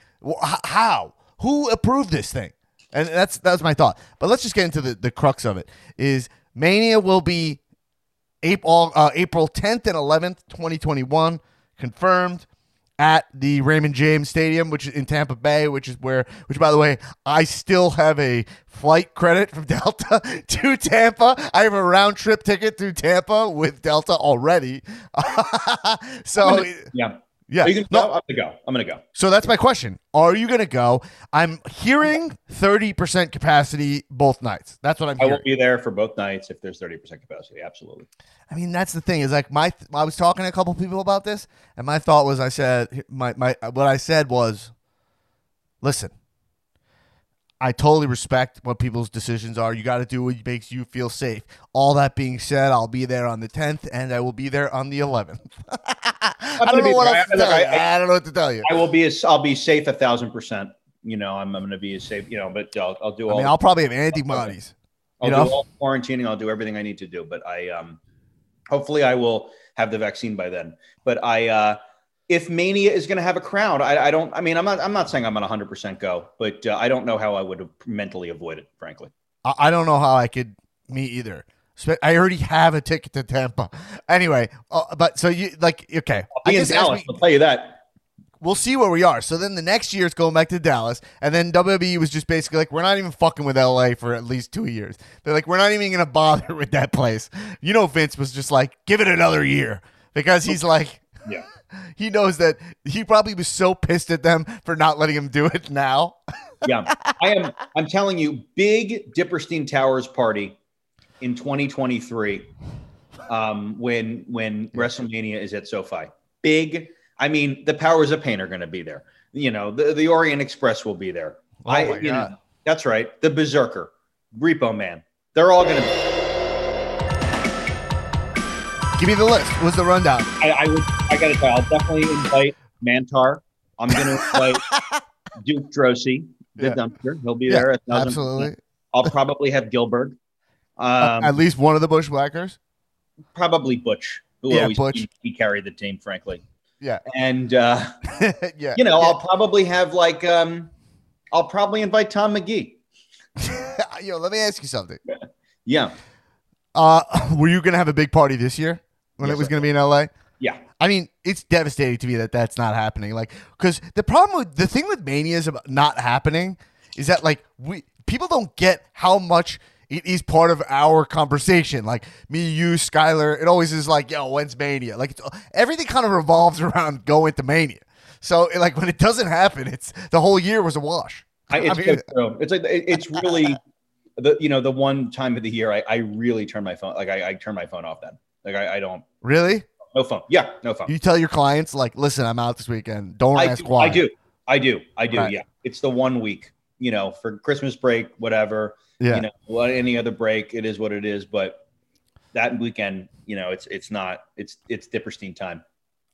How? Who approved this thing? And that's that was my thought. But let's just get into the, the crux of it, is Mania will be April, uh, April tenth and eleventh, twenty twenty-one, confirmed. At the Raymond James Stadium, which is in Tampa Bay, which is where, which by the way, I still have a flight credit from Delta to Tampa. I have a round trip ticket through Tampa with Delta already. So gonna, yeah, yeah. You no, I'm gonna go. I'm gonna go. So that's my question: are you gonna go? I'm hearing thirty percent capacity both nights. That's what I'm hearing. I will be there for both nights if there's thirty percent capacity. Absolutely. I mean, that's the thing is like my, th- I was talking to a couple people about this and my thought was, I said, my, my, what I said was, listen, I totally respect what people's decisions are. You got to do what makes you feel safe. All that being said, I'll be there on the tenth and I will be there on the eleventh. I don't know what else to tell you. I don't know what to tell you. I will be, as, I'll be safe a thousand percent. You know, I'm, I'm going to be as safe, you know, but I'll, I'll do all, I mean, I'll probably have antibodies. I'll do all quarantining. I'll do everything I need to do, but I, um, hopefully I will have the vaccine by then. But I, uh, if Mania is going to have a crowd, I, I don't, I mean, I'm not, I'm not saying I'm going to one hundred percent go, but uh, I don't know how I would have mentally avoid it, frankly. I, I don't know how I could, me either. So I already have a ticket to Tampa. Anyway, uh, but so you like, okay. I'll be I in Dallas, we, I'll tell you that. We'll see where we are. So then the next year it's going back to Dallas. And then W W E was just basically like, we're not even fucking with L A for at least two years. They're like, we're not even going to bother with that place. You know, Vince was just like, give it another year because he's like, yeah, he knows that he probably was so pissed at them for not letting him do it now. Yeah, I am. I'm telling you, big Dipperstein Towers party in twenty twenty-three um, when when WrestleMania is at SoFi. Big. I mean, the powers of pain are going to be there. You know, the, the Orient Express will be there. Oh I, my you God. Know, that's right. The Berserker, Repo Man. They're all going to be there. Give me the list. What's the rundown? I, I would. I got to tell you, I'll definitely invite Mantar. I'm going to invite Duke Drosy, the yeah. dumpster. He'll be yeah, there. At absolutely. I'll probably have Gilbert. Um, at least one of the Bushwhackers. Probably Butch, who yeah, always Butch. He, he carried the team, frankly. Yeah. And, uh, yeah. you know, yeah. I'll probably have like, um, I'll probably invite Tom McGee. Yo, let me ask you something. Yeah. Uh, were you going to have a big party this year when yes, it was going to be in L A? Yeah. I mean, it's devastating to me that that's not happening. Like, because the problem with the thing with Mania is about not happening is that like we people don't get how much it is part of our conversation. Like me, you, Skylar, it always is like, yo, when's Mania? Like it's, everything kind of revolves around going to Mania. So it, like when it doesn't happen, it's the whole year was a wash. I, it's, I mean, so it's like, it, it's really the, you know, the one time of the year I, I really turn my phone. Like I, I turn my phone off then. Like I, I don't really no phone. Yeah. No phone. You tell your clients like, listen, I'm out this weekend. Don't I ask do, why. I do. I do. I do. Right. Yeah. It's the one week, you know, for Christmas break, whatever. Yeah. You know, any other break, it is what it is. But that weekend, you know, it's it's not it's it's Dipperstein time.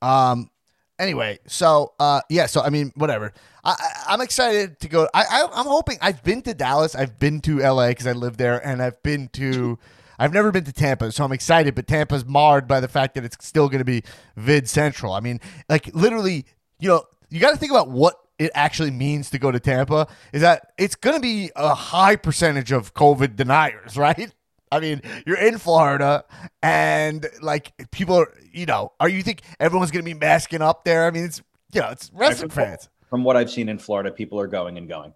Um. Anyway, so uh, yeah, so I mean, whatever. I, I, I'm excited to go. I, I I'm hoping. I've been to Dallas. I've been to L A because I live there, and I've been to. I've never been to Tampa, so I'm excited. But Tampa's marred by the fact that it's still going to be Vid Central. I mean, like literally, you know, you got to think about what it actually means to go to Tampa. Is that it's going to be a high percentage of COVID deniers, right? I mean, you're in Florida, and like people are, you know, are you think everyone's going to be masking up there? I mean, it's, you know, it's wrestling fans. From what I've seen in Florida, people are going and going.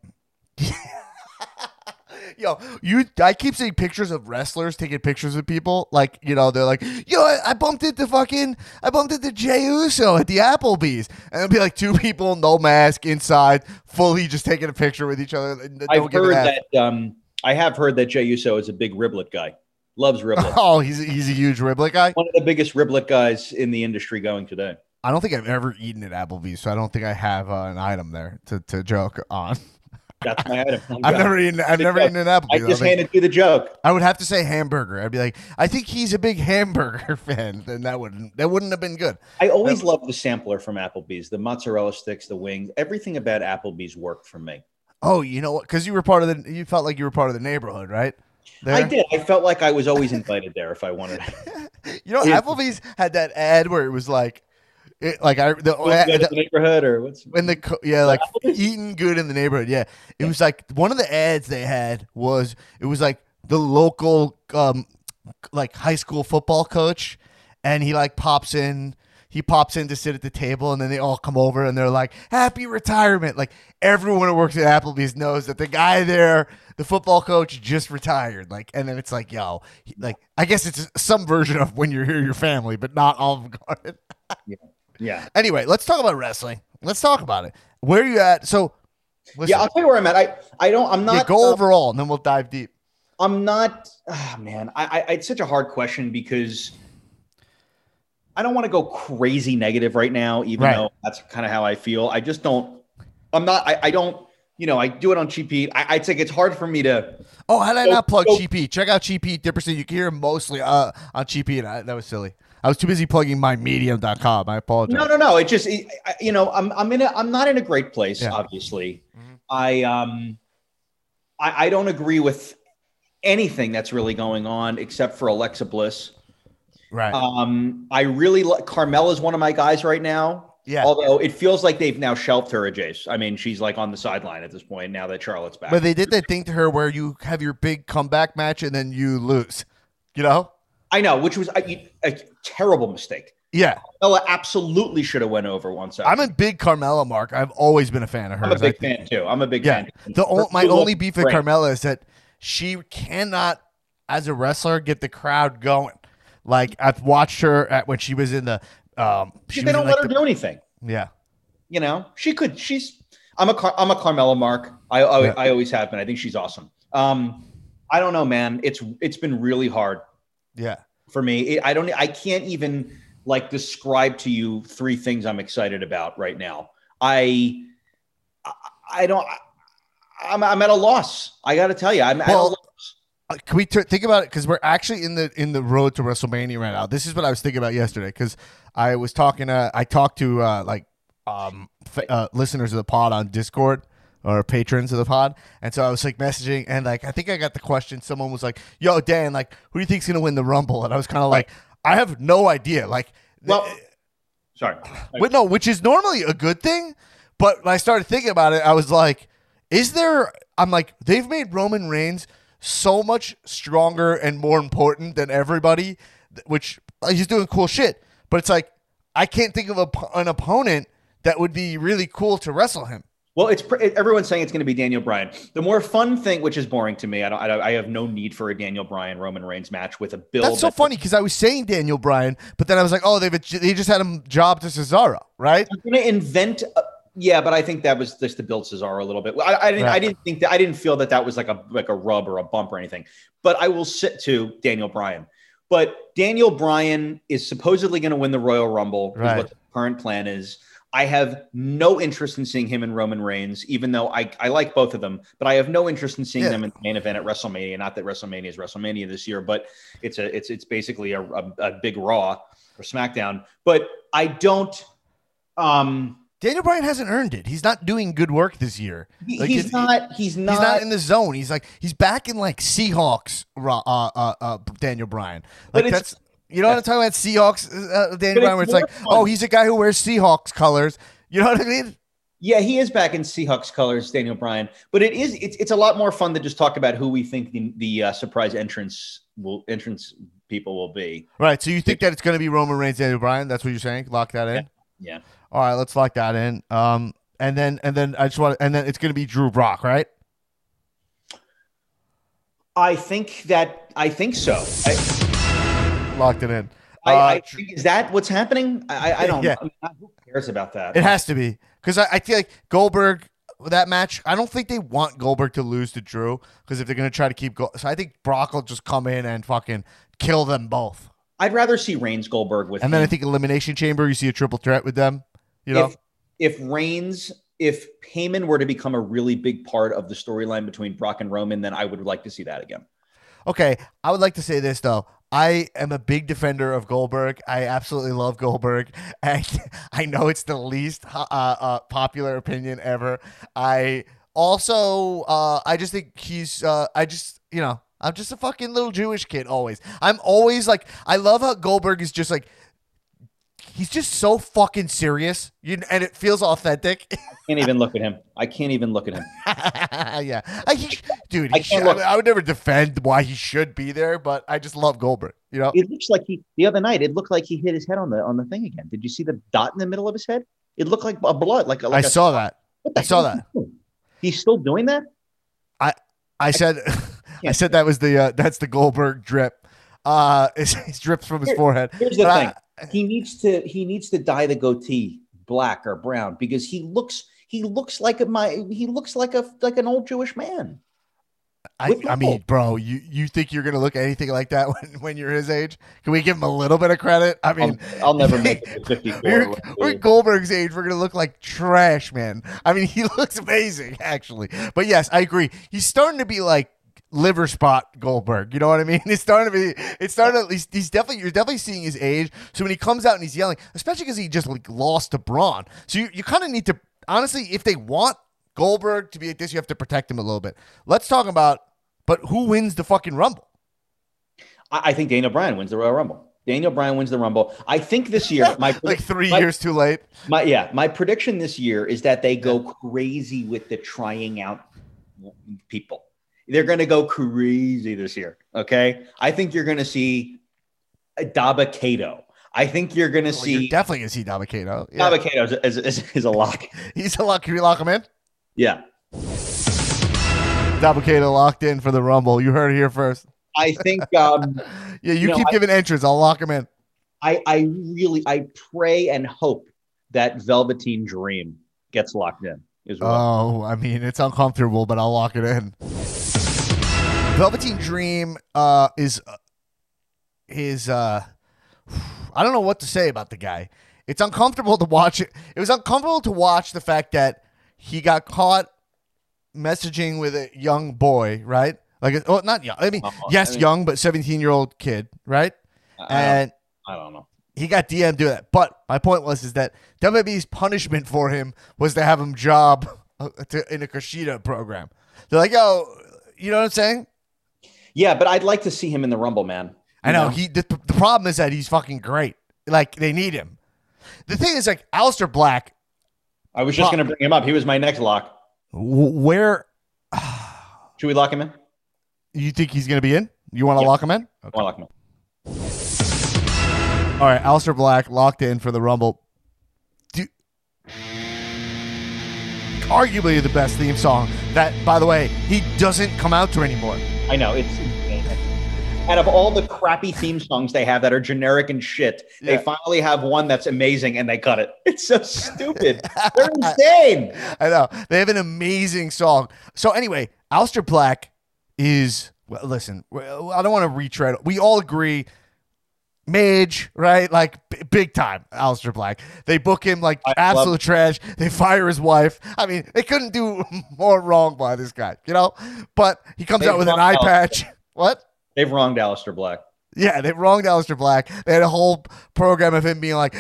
Yo, you, I keep seeing pictures of wrestlers taking pictures of people. Like, you know, they're like, yo, I, I bumped into fucking, I bumped into Jey Uso at the Applebee's. And it'll be like two people, no mask, inside, fully just taking a picture with each other. I've heard that, um, I have heard that Jey Uso is a big riblet guy. Loves riblet. Oh, he's he's a huge riblet guy. One of the biggest riblet guys in the industry going today. I don't think I've ever eaten at Applebee's, so I don't think I have uh, an item there to, to joke on. That's my item. I've never eaten. I've never eaten an Applebee's. I just handed you the joke. I would have to say hamburger. I'd be like, I think he's a big hamburger fan. Then that wouldn't that wouldn't have been good. I always loved the sampler from Applebee's, the mozzarella sticks, the wings, everything about Applebee's worked for me. Oh, you know what? Because you were part of the, you felt like you were part of the neighborhood, right? There? I did. I felt like I was always invited there if I wanted. You know, yeah. Applebee's had that ad where it was like, it, like I the, ad, the, the neighborhood or what's when the yeah like Applebee's? Eating good in the neighborhood. Yeah, it yeah. was like one of the ads they had was it was like the local um like high school football coach, and he like pops in. He pops in to sit at the table, and then they all come over, and they're like, happy retirement. Like, everyone who works at Applebee's knows that the guy there, the football coach, just retired. Like, and then it's like, yo, he, like, I guess it's some version of when you're here, your family, but not Olive Garden. Yeah. Yeah. Anyway, let's talk about wrestling. Let's talk about it. Where are you at? So, listen. Yeah, I'll tell you where I'm at. I, I don't, I'm not. Yeah, go uh, overall, and then we'll dive deep. I'm not, oh, man, I, I, it's such a hard question because I don't want to go crazy negative right now, even right. though that's kind of how I feel. I just don't, I'm not, I, I don't, you know, I do it on Cheap Heat. I, I think it's hard for me to. Oh, how did go, I not plug go, Cheap Heat? Check out Cheap Heat, Dipperstein. You can hear him mostly uh, on Cheap Heat. I, that was silly. I was too busy plugging my Medium dot com. I apologize. No, no, no. It just, it, I, you know, I'm, I'm in a, I'm not in a great place. Yeah. Obviously. Mm-hmm. I, um, I, I don't agree with anything that's really going on except for Alexa Bliss. Right. Um, I really like Carmella's one of my guys right now. Yeah. Although it feels like they've now shelved her, Jace. I mean, she's like on the sideline at this point now that Charlotte's back. But they did that thing to her where you have your big comeback match and then you lose. You know? I know, which was a, a terrible mistake. Yeah. Carmella absolutely should have went over once. I'm a big Carmella, Mark. I've always been a fan of her. I'm a big fan too. I'm a big yeah. fan. The o- my only beef with Carmella is that she cannot, as a wrestler, get the crowd going. Like, I've watched her at when she was in the. Um, she they don't in, like, let her the, do anything. Yeah, you know she could. She's. I'm a. Car, I'm a Carmella Mark. I. I, yeah. I always have been. I think she's awesome. Um, I don't know, man. It's. It's been really hard. Yeah. For me, it, I don't. I can't even like describe to you three things I'm excited about right now. I. I, I don't. I, I'm. I'm at a loss. I got to tell you, I'm well, at a loss. Uh, can we t- think about it? Because we're actually in the in the road to WrestleMania right now. This is what I was thinking about yesterday. Because I was talking to I talked to uh, like um, f- uh, listeners of the pod on Discord or patrons of the pod, and so I was like messaging and like I think I got the question. Someone was like, "Yo, Dan, like who do you think's gonna win the Rumble?" And I was kind of like, "I have no idea." Like, well, th- sorry, but no, which is normally a good thing. But when I started thinking about it, I was like, "Is there?" I'm like, they've made Roman Reigns so much stronger and more important than everybody, which like, he's doing cool shit. But it's like, I can't think of a, an opponent that would be really cool to wrestle him. Well, it's everyone's saying it's going to be Daniel Bryan. The more fun thing, which is boring to me, I don't, I, don't, I have no need for a Daniel Bryan Roman Reigns match with a build. That's so that's funny because I was saying Daniel Bryan, but then I was like, oh, they've they just had him job to Cesaro, right? I'm going to invent. A- Yeah, but I think that was just to build Cesaro a little bit. I, I didn't, right. I didn't think that, I didn't feel that that was like a like a rub or a bump or anything. But I will sit to Daniel Bryan. But Daniel Bryan is supposedly going to win the Royal Rumble. Right. Is what the current plan is. I have no interest in seeing him and Roman Reigns, even though I, I like both of them, but I have no interest in seeing yeah. them in the main event at WrestleMania. Not that WrestleMania is WrestleMania this year, but it's a, it's, it's basically a, a, a big Raw or SmackDown, but I don't, um, Daniel Bryan hasn't earned it. He's not doing good work this year. Like he's, it, not, he's not. He's not in the zone. He's like he's back in like Seahawks. Uh, uh, uh, Daniel Bryan. Like that's you know what I'm talking about. Seahawks. Uh, Daniel Bryan. Where it's like, fun. oh, he's a guy who wears Seahawks colors. You know what I mean? Yeah, he is back in Seahawks colors, Daniel Bryan. But it is it's it's a lot more fun to just talk about who we think the the uh, surprise entrance will entrance people will be. Right. So you think that it's going to be Roman Reigns, Daniel Bryan? That's what you're saying. Lock that in. Yeah. yeah. All right, let's lock that in. Um, and then, and then I just want, and then it's going to be Drew Brock, right? I think that I think so. I, Locked it in. I, uh, I think, is that what's happening? I, I don't. Yeah. I mean, who cares about that? It has to be because I, I feel like Goldberg that match. I don't think they want Goldberg to lose to Drew because if they're going to try to keep going, so I think Brock will just come in and fucking kill them both. I'd rather see Reigns Goldberg with, and then him. I think Elimination Chamber. You see a triple threat with them. You know, if, if Reigns, if Heyman were to become a really big part of the storyline between Brock and Roman, then I would like to see that again. Okay, I would like to say this though. I am a big defender of Goldberg. I absolutely love Goldberg, and I know it's the least uh, uh, popular opinion ever. I also, uh, I just think he's. Uh, I just, you know, I'm just a fucking little Jewish kid. Always, I'm always like, I love how Goldberg is just like. He's just so fucking serious, you, and it feels authentic. I can't even look at him. I can't even look at him. yeah, I, he, dude, he I, should, I, mean, I would never defend why he should be there, but I just love Goldberg. You know, it looks like he the other night. It looked like he hit his head on the on the thing again. Did you see the dot in the middle of his head? It looked like a blood. Like, a, like I, a, saw that. I saw that. I saw that. He's still doing that. I I said I, I said that was the uh, that's the Goldberg drip. Uh, it drips from his Here, forehead. Here's the but thing. I, He needs to he needs to dye the goatee black or brown because he looks he looks like a my he looks like a like an old Jewish man. I, I mean, bro, you, you think you're gonna look anything like that when, when you're his age? Can we give him a little bit of credit? I mean, I'll, I'll never make it to fifty-four. We're, we're Goldberg's age. We're gonna look like trash, man. I mean, he looks amazing actually. But yes, I agree. He's starting to be like. Liver spot Goldberg, you know what I mean? It's starting to be, it's starting to, he's, he's definitely, you're definitely seeing his age. So when he comes out and he's yelling, especially because he just like lost to Braun. So you, you kind of need to, honestly, if they want Goldberg to be like this, you have to protect him a little bit. Let's talk about, but who wins the fucking Rumble? I, I think Daniel Bryan wins the Royal Rumble. Daniel Bryan wins the Rumble. I think this year, my like three my, years too late. My yeah, my prediction this year is that they go crazy with the trying out people. They're going to go crazy this year, okay? I think you're going to see Daba Kato. I think you're going to well, see... You're definitely going to see Daba Kato. Yeah. Daba Kato is, is, is, is a lock. He's a lock. Can we lock him in? Yeah. Daba Kato locked in for the Rumble. You heard it here first. I think... Um, yeah, you, you keep know, giving I, entries. I'll lock him in. I, I really... I pray and hope that Velveteen Dream gets locked in as well. Oh, I mean, it's uncomfortable, but I'll lock it in. Velveteen Dream uh, is uh, his. Uh, I don't know what to say about the guy. It's uncomfortable to watch it. It was uncomfortable to watch the fact that he got caught messaging with a young boy, right? Like, oh, not young. I mean, uh, yes, I mean, young, but seventeen-year-old kid, right? I, and I don't know. He got D M'd do that. But my point was is that W W E's punishment for him was to have him job to, in a Kushida program. They're like, oh, you know what I'm saying? Yeah, but I'd like to see him in the Rumble, man. You I know. know. He the, the problem is that he's fucking great. Like, they need him. The thing is, like, Aleister Black. I was just going to bring him up. He was my next lock. Where? Should we lock him in? You think he's going to be in? You want to yeah. lock him in? Okay. I want to lock him in. All right, Aleister Black locked in for the Rumble. Dude. Arguably the best theme song that, by the way, he doesn't come out to anymore. I know. It's insane. Out of all the crappy theme songs they have that are generic and shit, yeah. they finally have one that's amazing and they cut it. It's so stupid. They're insane. I know. They have an amazing song. So anyway, Aleister Black is, well, listen, I don't want to retread. We all agree Midge, right? Like b- big time Aleister Black. They book him like I absolute love- trash. They fire his wife. I mean, they couldn't do more wrong by this guy, you know? But he comes they've out with an eye patch. Aleister. What? They've wronged Aleister Black. Yeah, they wronged Aleister Black. They had a whole program of him being like,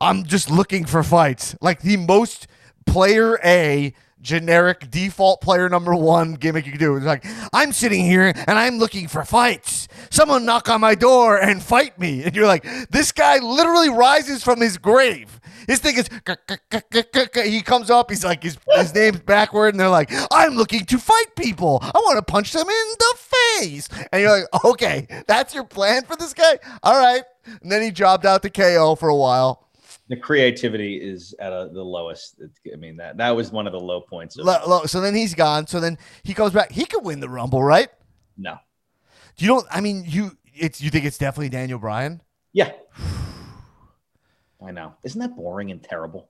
I'm just looking for fights. Like the most player A generic default player number one gimmick you can do. It's like, I'm sitting here and I'm looking for fights. Someone knock on my door and fight me. And you're like, this guy literally rises from his grave. His thing is, he comes up, he's like, his, his name's backward, and they're like, I'm looking to fight people. I want to punch them in the face. And you're like, okay, that's your plan for this guy? All right. And then he jobbed out to K O for a while. The creativity is at a, the lowest. I mean, that that was one of the low points. Of- low, low. So then he's gone. So then he comes back. He could win the Rumble, right? No. You don't. I mean, you. It's you think it's definitely Daniel Bryan? Yeah. I know. Isn't that boring and terrible?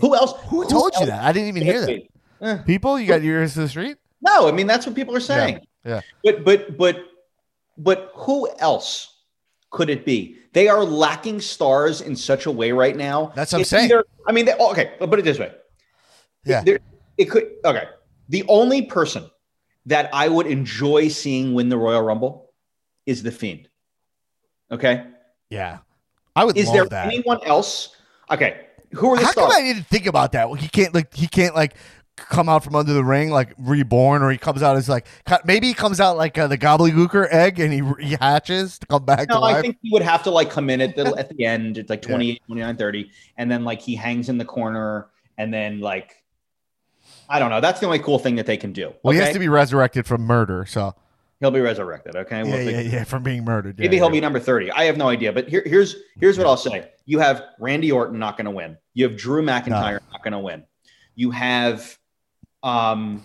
Who else? Who, who told else? you that? I didn't even hear that. Eh. People, you got your ears to the street? No, I mean that's what people are saying. Yeah. yeah. But but but but who else could it be? They are lacking stars in such a way right now. That's what I'm it's saying. Either, I mean, they, oh, okay, I'll put it this way. Yeah. There, it could. Okay. The only person that I would enjoy seeing win the Royal Rumble is The Fiend. Okay. Yeah. I would is love there that. Anyone else? Okay. Who are the How stars? Come I didn't think about that? Well, he can't like, he can't like come out from under the ring, like reborn, or he comes out as like, maybe he comes out like uh, the gobbledygooker egg and he, he hatches to come back no, to life. I think he would have to like come in at the, at the end. It's like twenty-eight, yeah. twenty-nine, thirty. And then like he hangs in the corner and then like, I don't know. That's the only cool thing that they can do. Well, okay? He has to be resurrected from murder. So he'll be resurrected. Okay. We'll yeah, yeah, yeah. From being murdered. Maybe yeah, he'll yeah. be number thirty. I have no idea, but here, here's, here's what I'll say. You have Randy Orton not going to win. You have Drew McIntyre no. not going to win. You have, Um,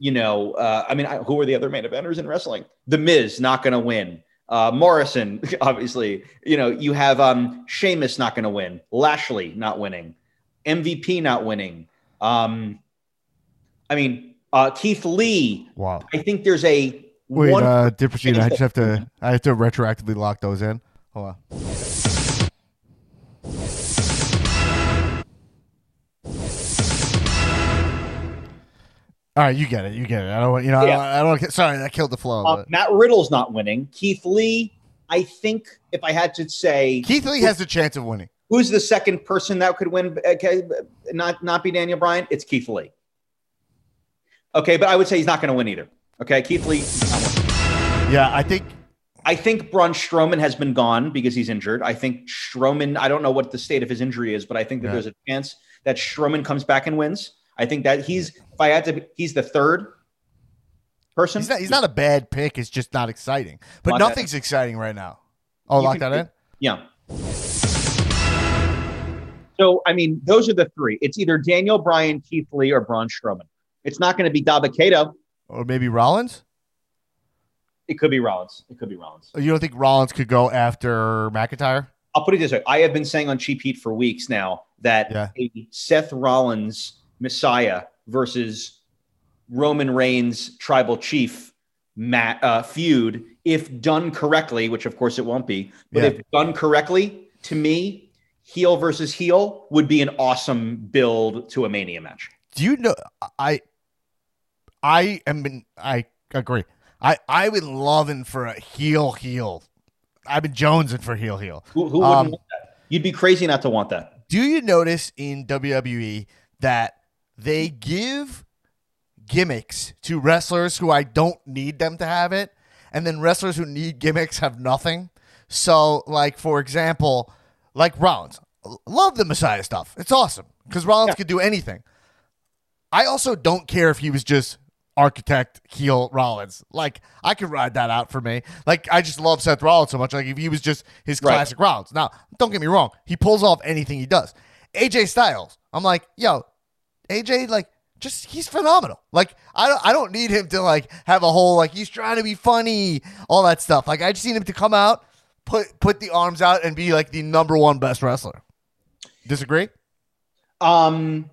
you know, uh, I mean, I, who are the other main eventers in wrestling? The Miz not going to win. Uh, Morrison, obviously, you know, you have um, Sheamus not going to win. Lashley not winning. M V P not winning. Um, I mean, uh, Keith Lee. Wow. I think there's a wait. One- uh, Dipperstein, I just have to. I have to retroactively lock those in. Hold on. All right, you get it. You get it. I don't want, you know, yeah. I don't, I don't, sorry, that killed the flow. Um, Matt Riddle's not winning. Keith Lee, I think if I had to say. Keith Lee who, has the chance of winning. Who's the second person that could win? Okay, not, not be Daniel Bryan? It's Keith Lee. Okay, but I would say he's not going to win either. Okay, Keith Lee. Yeah, I think. I think Braun Strowman has been gone because he's injured. I think Strowman, I don't know what the state of his injury is, but I think that yeah. there's a chance that Strowman comes back and wins. I think that he's, if I had to, he's the third person. He's not, he's not a bad pick. It's just not exciting. But lock nothing's exciting right now. Oh, you lock can, that in? Yeah. So, I mean, those are the three. It's either Daniel Bryan, Keith Lee, or Braun Strowman. It's not going to be Dabba Kato. Or maybe Rollins? It could be Rollins. It could be Rollins. You don't think Rollins could go after McIntyre? I'll put it this way. I have been saying on Cheap Heat for weeks now that yeah. a Seth Rollins Messiah versus Roman Reigns tribal chief Matt, uh, feud, if done correctly, which of course it won't be, but yeah. if done correctly, to me, heel versus heel would be an awesome build to a Mania match. Do you know? I, I am. I agree. I, I would love him for a heel heel. I've been jonesing for heel heel. Who, who wouldn't um, want that? You'd be crazy not to want that. Do you notice in W W E that they give gimmicks to wrestlers who I don't need them to have it, and then wrestlers who need gimmicks have nothing? So, like, for example, like Rollins. Love the Messiah stuff. It's awesome, because Rollins yeah. could do anything. I also don't care if he was just architect heel Rollins. Like, I could ride that out for me. Like, I just love Seth Rollins so much. Like, if he was just his right. classic Rollins. Now, don't get me wrong. He pulls off anything he does. A J Styles. I'm like, yo, A J, like, just, he's phenomenal. Like, I don't, I don't need him to, like, have a whole, like, he's trying to be funny, all that stuff. Like, I just need him to come out, put put the arms out, and be, like, the number one best wrestler. Disagree? Um,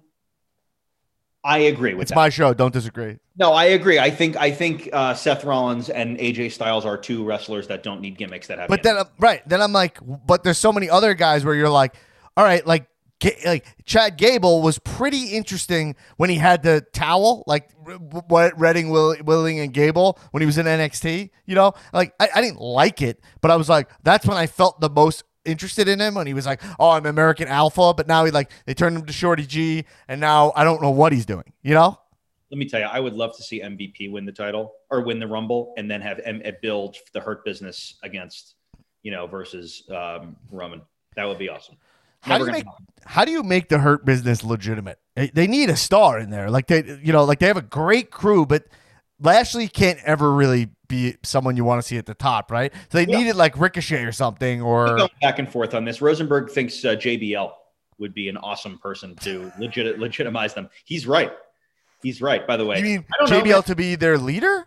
I agree with it's that. It's my show. Don't disagree. No, I agree. I think I think uh, Seth Rollins and A J Styles are two wrestlers that don't need gimmicks that have. But gimmicks. then, right? Then I'm like, but there's so many other guys where you're like, all right, like like Chad Gable was pretty interesting when he had the towel, like what Redding, Will, Willing, and Gable when he was in N X T. You know, like I, I didn't like it, but I was like, that's when I felt the most interested in him, and he was like, oh, I'm American Alpha, but now he like they turned him to Shorty G, and now I don't know what he's doing, you know? Let me tell you, I would love to see M V P win the title or win the Rumble, and then have M build the Hurt Business against, you know, versus um, Roman. That would be awesome. How do, you make, how do you make the Hurt Business legitimate? They, they need a star in there. Like they, you know, like they have a great crew, but Lashley can't ever really be someone you want to see at the top, right? So they yeah. needed like Ricochet or something, or going back and forth on this. Rosenberg thinks uh, J B L would be an awesome person to legit legitimize them. He's right. He's right. By the way, you mean I don't J B L know, to be their leader?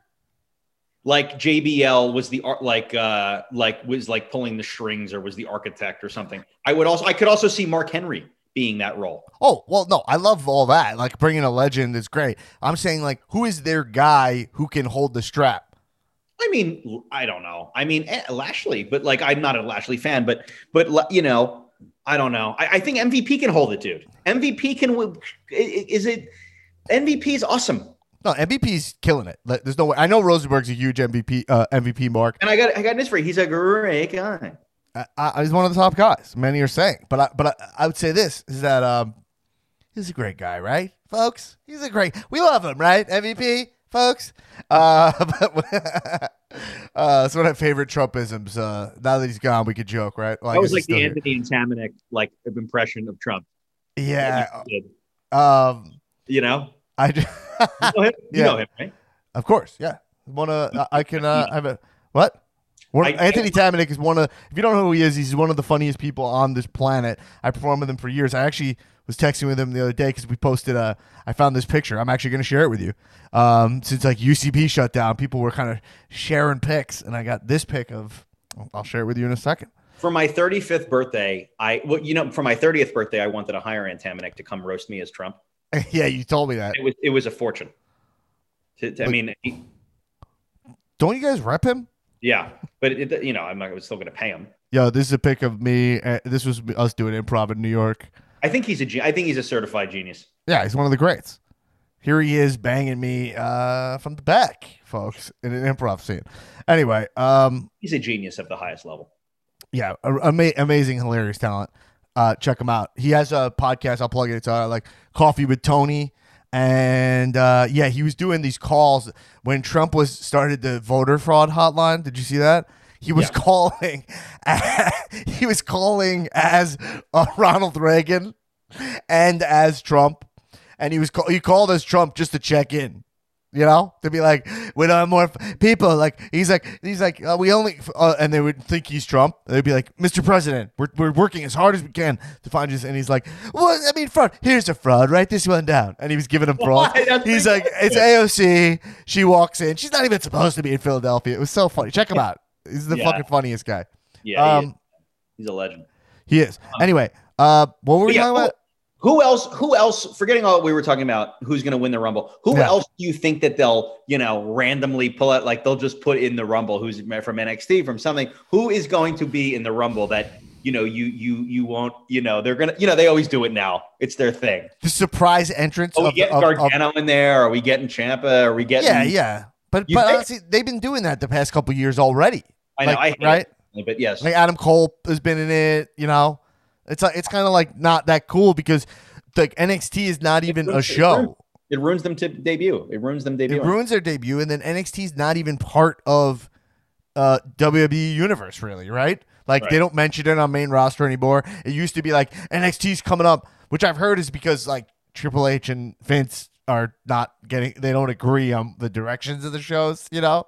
Like J B L was the art, like uh, like was like pulling the strings, or was the architect or something. I would also, I could also see Mark Henry being that role. Oh, well, no, I love all that. Like bringing a legend is great. I'm saying like, who is their guy who can hold the strap? I mean, I don't know. I mean, Lashley, but like, I'm not a Lashley fan, but, but you know, I don't know. I, I think M V P can hold it, dude. M V P can, is it, M V P is awesome. No, M V P's killing it. There's no way. I know Rosenberg's a huge M V P, uh, M V P mark. And I got, I got this for you. He's a great guy. I, I, he's one of the top guys. Many are saying, but I, but I, I would say this is that, um, he's a great guy, right? Folks, he's a great, we love him, right? M V P. Folks, uh, but, uh, it's one of my favorite Trumpisms. Uh, now that he's gone, we could joke, right? Well, that was like the Anthony and Tamanek like impression of Trump. Yeah, um, you know, I just, you know him, you yeah. know him, right? Of course, yeah. One of uh, I can uh, have a what? One, I, Anthony Tamanek is one of. If you don't know who he is, he's one of the funniest people on this planet. I performed with him for years. I actually. was texting with him the other day because we posted a. I found this picture. I'm actually going to share it with you. Um, since like U C P shut down, people were kind of sharing pics, and I got this pic of. I'll share it with you in a second. For my thirty-fifth birthday, I well, you know, for my thirtieth birthday, I wanted to hire Ann Tamanek to come roast me as Trump. Yeah, you told me that. It was it was a fortune. To, to, like, I mean, he, don't you guys rep him? Yeah, but it, you know, I'm not. I was still going to pay him. Yo, this is a pic of me. Uh, this was us doing improv in New York. I think he's a I think he's a certified genius. Yeah, he's one of the greats. Here he is banging me uh, from the back, folks, in an improv scene. Anyway, um, he's a genius of the highest level. Yeah, ama amazing, hilarious talent. Uh, check him out. He has a podcast. I'll plug it. It's uh, like Coffee with Tony, and uh, yeah, he was doing these calls when Trump was started the voter fraud hotline. Did you see that? He was yeah. calling. As, he was calling as uh, Ronald Reagan and as Trump, and he was call he called as Trump just to check in, you know, to be like, we don't have more people. Like he's like he's like uh, we only uh, and they would think he's Trump. They'd be like, Mister President, we're we're working as hard as we can to find you. And he's like, well, I mean, fraud. Here's a fraud. Write this one down. And he was giving him fraud. He's like, it's A O C. She walks in. She's not even supposed to be in Philadelphia. It was so funny. Check him out. He's the yeah. fucking funniest guy. Yeah, um, he he's a legend. He is. Um, anyway, uh, what were we yeah, talking about? Who else? Who else? Forgetting all we were talking about, who's going to win the Rumble? Who yeah. else do you think that they'll, you know, randomly pull out? Like they'll just put in the Rumble. Who's from N X T? From something? Who is going to be in the Rumble that? You know, you you you won't. You know, they're gonna. You know, they always do it now. It's their thing. The surprise entrance. Are we of, getting of, Gargano of, in there? Are we getting Ciampa? Are we getting? Yeah, yeah. But but honestly, they've been doing that the past couple of years already. I know, like, I hate right? it, but yes, like Adam Cole has been in it. You know, it's like it's kind of like not that cool because like N X T is not even ruins, a show. It ruins, it ruins them to debut. It ruins them debut. It ruins their debut, and then N X T is not even part of uh, W W E universe, really. Right? Like right. they don't mention it on main roster anymore. It used to be like N X T's coming up, which I've heard is because like Triple H and Vince are not getting. They don't agree on the directions of the shows. You know.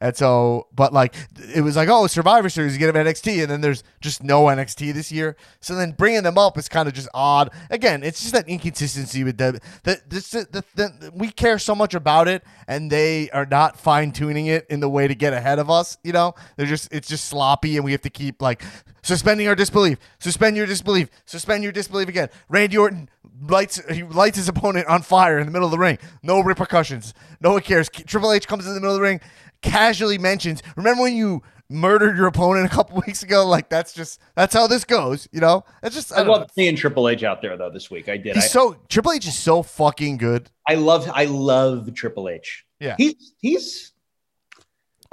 And so, but like, it was like, oh, Survivor Series, you get them N X T, and then there's just no N X T this year. So then bringing them up is kind of just odd. Again, it's just that inconsistency with them. That this, the, the, we care so much about it, and they are not fine tuning it in the way to get ahead of us. You know, they're just, it's just sloppy, and we have to keep like suspending our disbelief, suspend your disbelief, suspend your disbelief again. Randy Orton lights, he lights his opponent on fire in the middle of the ring. No repercussions. No one cares. Triple H comes in the middle of the ring, casually mentions, remember when you murdered your opponent a couple weeks ago? Like, that's just, that's how this goes, you know? It's just, I, I love seeing Triple H out there, though, this week. I did. He's I, so, Triple H is so fucking good. I love, I love Triple H. Yeah. He's, he's,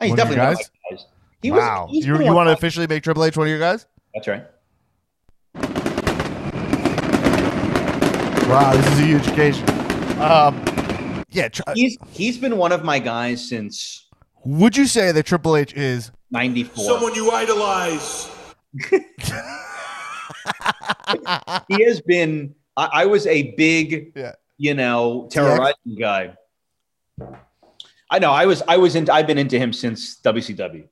he's one definitely guys? One of my guys. He wow. Was, you you want to officially make Triple H one of your guys? That's right. Wow, this is a huge occasion. Um, yeah. Try. He's, he's been one of my guys since... Would you say that Triple H is ninety-four? Someone you idolize. He has been. I, I was a big, yeah. you know, terrorizing yeah. guy. I know. I was. I was into. I've been into him since W C W.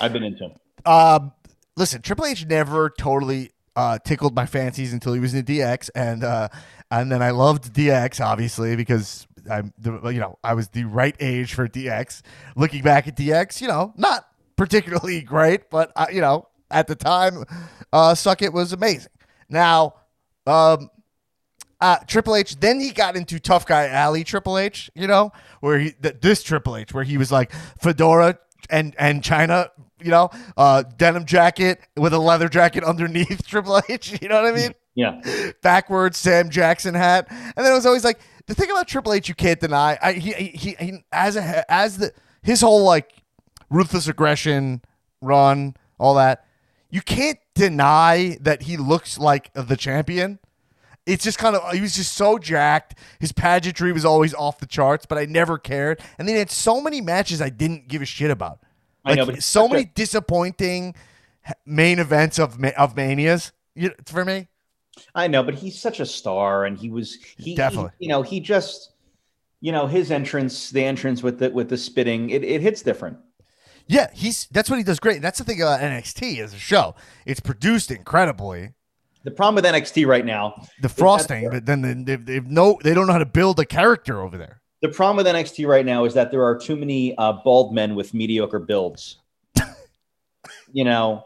I've been into him. Um, listen, Triple H never totally uh, tickled my fancies until he was in D X, and uh, and then I loved D X obviously because. I'm, the, you know, I was the right age for D X. Looking back at D X, you know, not particularly great, but I, you know, at the time, uh, Suck It was amazing. Now, um, uh, Triple H, then he got into Tough Guy Alley Triple H, you know, where he th- this Triple H, where he was like fedora and and China, you know, uh, denim jacket with a leather jacket underneath Triple H. You know what I mean? Yeah. Backwards Sam Jackson hat, and then it was always like. The thing about Triple H you can't deny, I, he, he he as a as the his whole like ruthless aggression run, all that, you can't deny that he looks like the champion. It's just kind of, he was just so jacked. His pageantry was always off the charts, but I never cared. And then he had so many matches I didn't give a shit about. Like, I know, but so many disappointing main events of of manias for me. I know, but he's such a star, and he was he, definitely, he, you know, he just, you know, his entrance, the entrance with the with the spitting, it, it hits different. Yeah, he's that's what he does great. And that's the thing about N X T as a show; it's produced incredibly. The problem with N X T right now, the frosting, but then they've, they've no, they don't know how to build a character over there. The problem with N X T right now is that there are too many uh, bald men with mediocre builds. You know.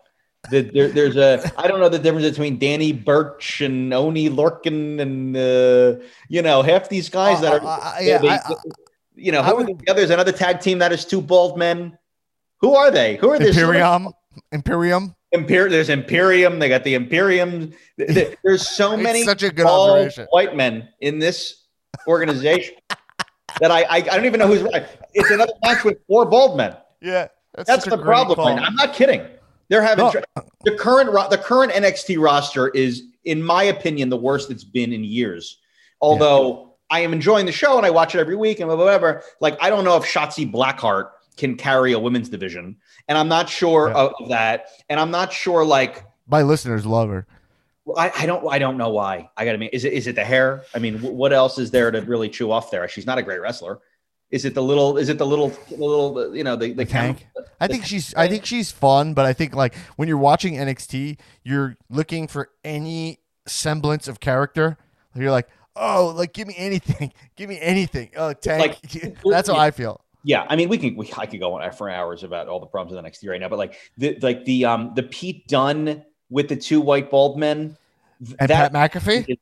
The, there, there's a I don't know the difference between Danny Burch and Oni Lorcan and uh, you know half these guys uh, that are uh, yeah, they, I, I, you know who would, are the others another tag team that is two bald men who are they who are this Imperium Imperium Imper there's Imperium they got the Imperium there's so many such a good bald white men in this organization that I, I I don't even know who's right. It's another match with four bald men. Yeah, that's, that's the problem. Call. I'm not kidding. They're having no. the current the current N X T roster is, in my opinion, the worst it's been in years. Although yeah. I am enjoying the show and I watch it every week and whatever. Like, I don't know if Shotzi Blackheart can carry a women's division, and I'm not sure yeah. of that. And I'm not sure. Like, my listeners love her. I, I don't. I don't know why. I gotta mean, is it is it the hair? I mean, what else is there to really chew off there? She's not a great wrestler. Is it the little? Is it the little? The little? You know the, the, the tank. The, I think the, she's. I think she's fun, but I think like when you're watching N X T, you're looking for any semblance of character. You're like, oh, like give me anything, give me anything. Oh, tank. Like, that's how I feel. Yeah, I mean, we can. We, I could go on for hours about all the problems in N X T right now, but like the like the um the Pete Dunne with the two white bald men and that, Pat McAfee. Is,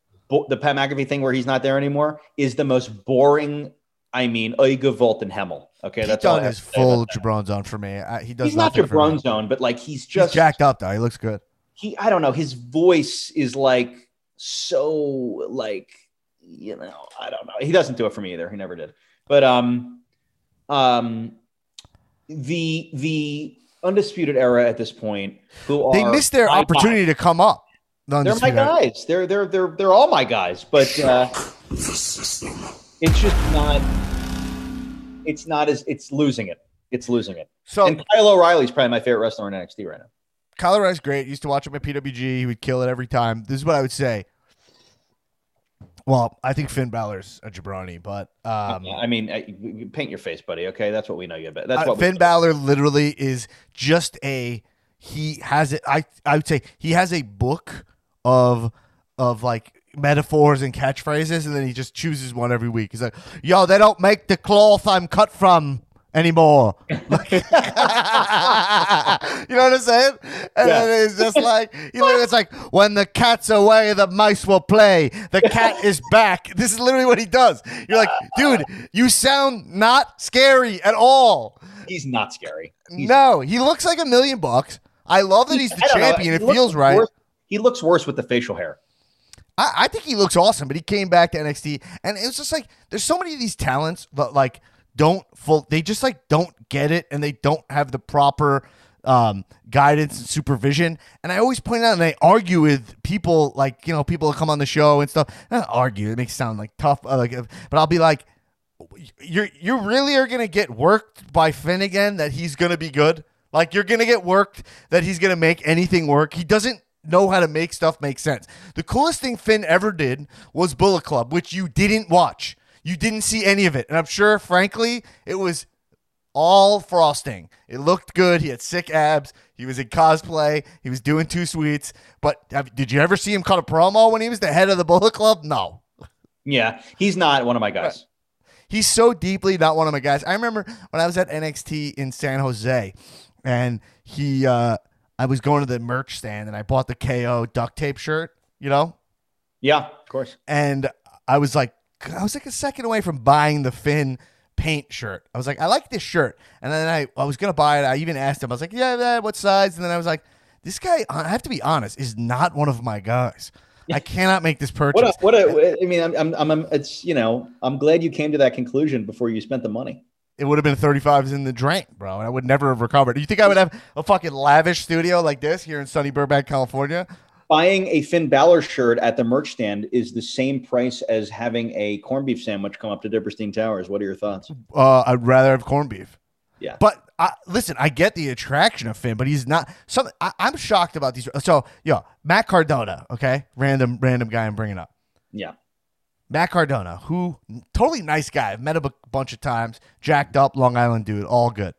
the Pat McAfee thing where he's not there anymore is the most boring. I mean, Oiga, Volt, and Hemel. Okay, Pete that's all. Is full Jabron zone for me. I, he does. He's not Jabron zone, but like he's just he's jacked up though. He looks good. He, I don't know. His voice is like so, like you know, I don't know. He doesn't do it for me either. He never did. But um, um, the the Undisputed Era at this point, who are they missed their opportunity to come up. The they're my guys. They're they're they're they're all my guys. But uh, the system. It's just not. It's not as. It's losing it. It's losing it. So and Kyle O'Reilly's probably my favorite wrestler in N X T right now. Kyle O'Reilly's great. Used to watch him at P W G. He would kill it every time. This is what I would say. Well, I think Finn Balor's a jabroni, but um, yeah, I mean, I, paint your face, buddy. Okay, that's what we know you about. That's what uh, Finn Balor literally is just a. He has it. I I would say he has a book of of like metaphors and catchphrases, and then he just chooses one every week. He's like, "Yo, they don't make the cloth I'm cut from anymore." Like, you know what I'm saying? And yeah. then it's just like, you know, it's like, when the cat's away, the mice will play. The cat is back. This is literally what he does. You're like, dude, you sound not scary at all. He's not scary. He's no, he looks like a million bucks. I love that he's the champion. It feels right. Worse. He looks worse with the facial hair. I, I think he looks awesome, but he came back to N X T, and it was just like, there's so many of these talents, but like, don't full they just like don't get it, and they don't have the proper um guidance and supervision. And I always point out, and I argue with people, like, you know, people that come on the show and stuff, and I argue, it makes it sound like tough, uh, like, but I'll be like, you're you really are gonna get worked by Finn again, that he's gonna be good, like you're gonna get worked that he's gonna make anything work. He doesn't know how to make stuff make sense. The coolest thing Finn ever did was Bullet Club, which you didn't watch. You didn't see any of it. And I'm sure, frankly, it was all frosting. It looked good. He had sick abs. He was in cosplay. He was doing two sweets. But have, did you ever see him cut a promo when he was the head of the Bullet Club? No. Yeah, he's not one of my guys. He's so deeply not one of my guys. I remember when I was at N X T in San Jose, and he, uh, I was going to the merch stand, and I bought the K O duct tape shirt, you know? Yeah, of course. And I was like, I was like a second away from buying the Finn paint shirt. I was like, I like this shirt. And then I, I was going to buy it. I even asked him. I was like, yeah, what size? And then I was like, this guy, I have to be honest, is not one of my guys. I cannot make this purchase. What a, what a, I mean, I'm, I'm, I'm, it's, you know, I'm glad you came to that conclusion before you spent the money. It would have been thirty-fives in the drink, bro. And I would never have recovered. Do you think I would have a fucking lavish studio like this here in sunny Burbank, California? Buying a Finn Balor shirt at the merch stand is the same price as having a corned beef sandwich come up to Dipperstein Towers. What are your thoughts? Uh, I'd rather have corned beef. Yeah. But I, listen, I get the attraction of Finn, but he's not. Some, I, I'm shocked about these. So, yeah, Matt Cardona, okay? Random, random guy I'm bringing up. Yeah. Matt Cardona, who, totally nice guy. I've met him a bunch of times. Jacked up, Long Island dude. All good.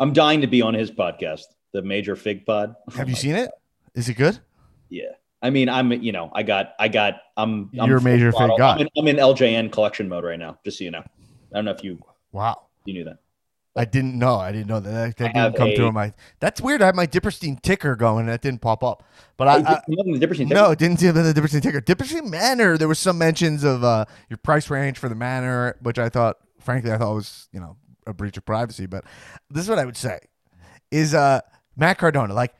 I'm dying to be on his podcast, the Major Fig Pod. Have you seen it? Is it good? Yeah. I mean, I'm, you know, I got, I got, I'm, I'm your Major Fig guy. I'm, I'm in L J N collection mode right now, just so you know. I don't know if you, wow, you knew that. I didn't know. I didn't know that. That didn't come a, through my, that's weird. I had my Dipperstein ticker going and that didn't pop up, but I, I, the Dipperstein ticker? No, it didn't see the Dipperstein ticker. Dipperstein Manor, there were some mentions of uh, your price range for the Manor, which I thought, frankly, I thought was, you know, a breach of privacy. But this is what I would say is uh, Matt Cardona, like,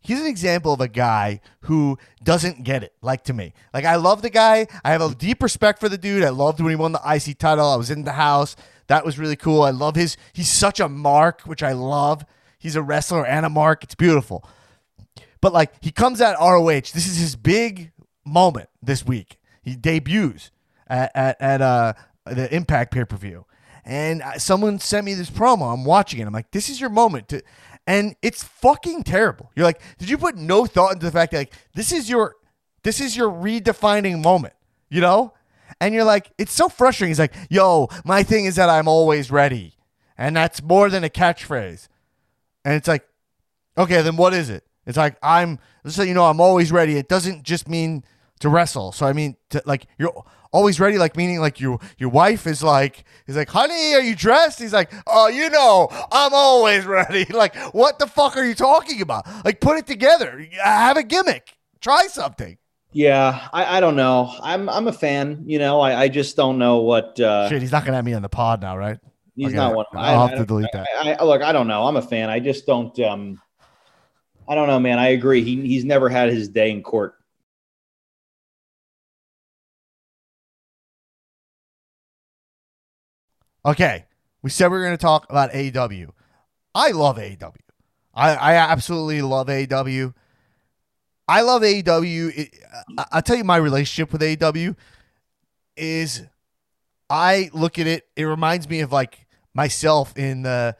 he's an example of a guy who doesn't get it, like, to me. Like, I love the guy. I have a deep respect for the dude. I loved when he won the I C title. I was in the house. That was really cool. I love his – he's such a mark, which I love. He's a wrestler and a mark. It's beautiful. But, like, he comes at R O H. This is his big moment this week. He debuts at, at, at uh, the Impact pay-per-view. And someone sent me this promo. I'm watching it. I'm like, this is your moment to – and it's fucking terrible. You're like, did you put no thought into the fact that, like, this is your, this is your redefining moment, you know? And you're like, it's so frustrating. He's like, yo, my thing is that I'm always ready. And that's more than a catchphrase. And it's like, okay, then what is it? It's like, I'm, just so you know, I'm always ready. It doesn't just mean to wrestle. So I mean, to, like, you're always ready, like, meaning like you, your wife is like, is like, honey, are you dressed? He's like, oh, you know, I'm always ready. Like, what the fuck are you talking about? Like, put it together. Have a gimmick. Try something. Yeah, I, I don't know. I'm I'm a fan. You know, I, I just don't know what. Uh, Shit, he's not gonna have me on the pod now, right? He's okay, not one. I, I'll I, have I, to delete I, that. I, I, look, I don't know. I'm a fan. I just don't. Um, I don't know, man. I agree. He he's never had his day in court. Okay, we said we were going to talk about A E W. I love A E W. I, I absolutely love A E W. I love A E W. It, I, I'll tell you my relationship with A E W is I look at it, it reminds me of, like, myself in the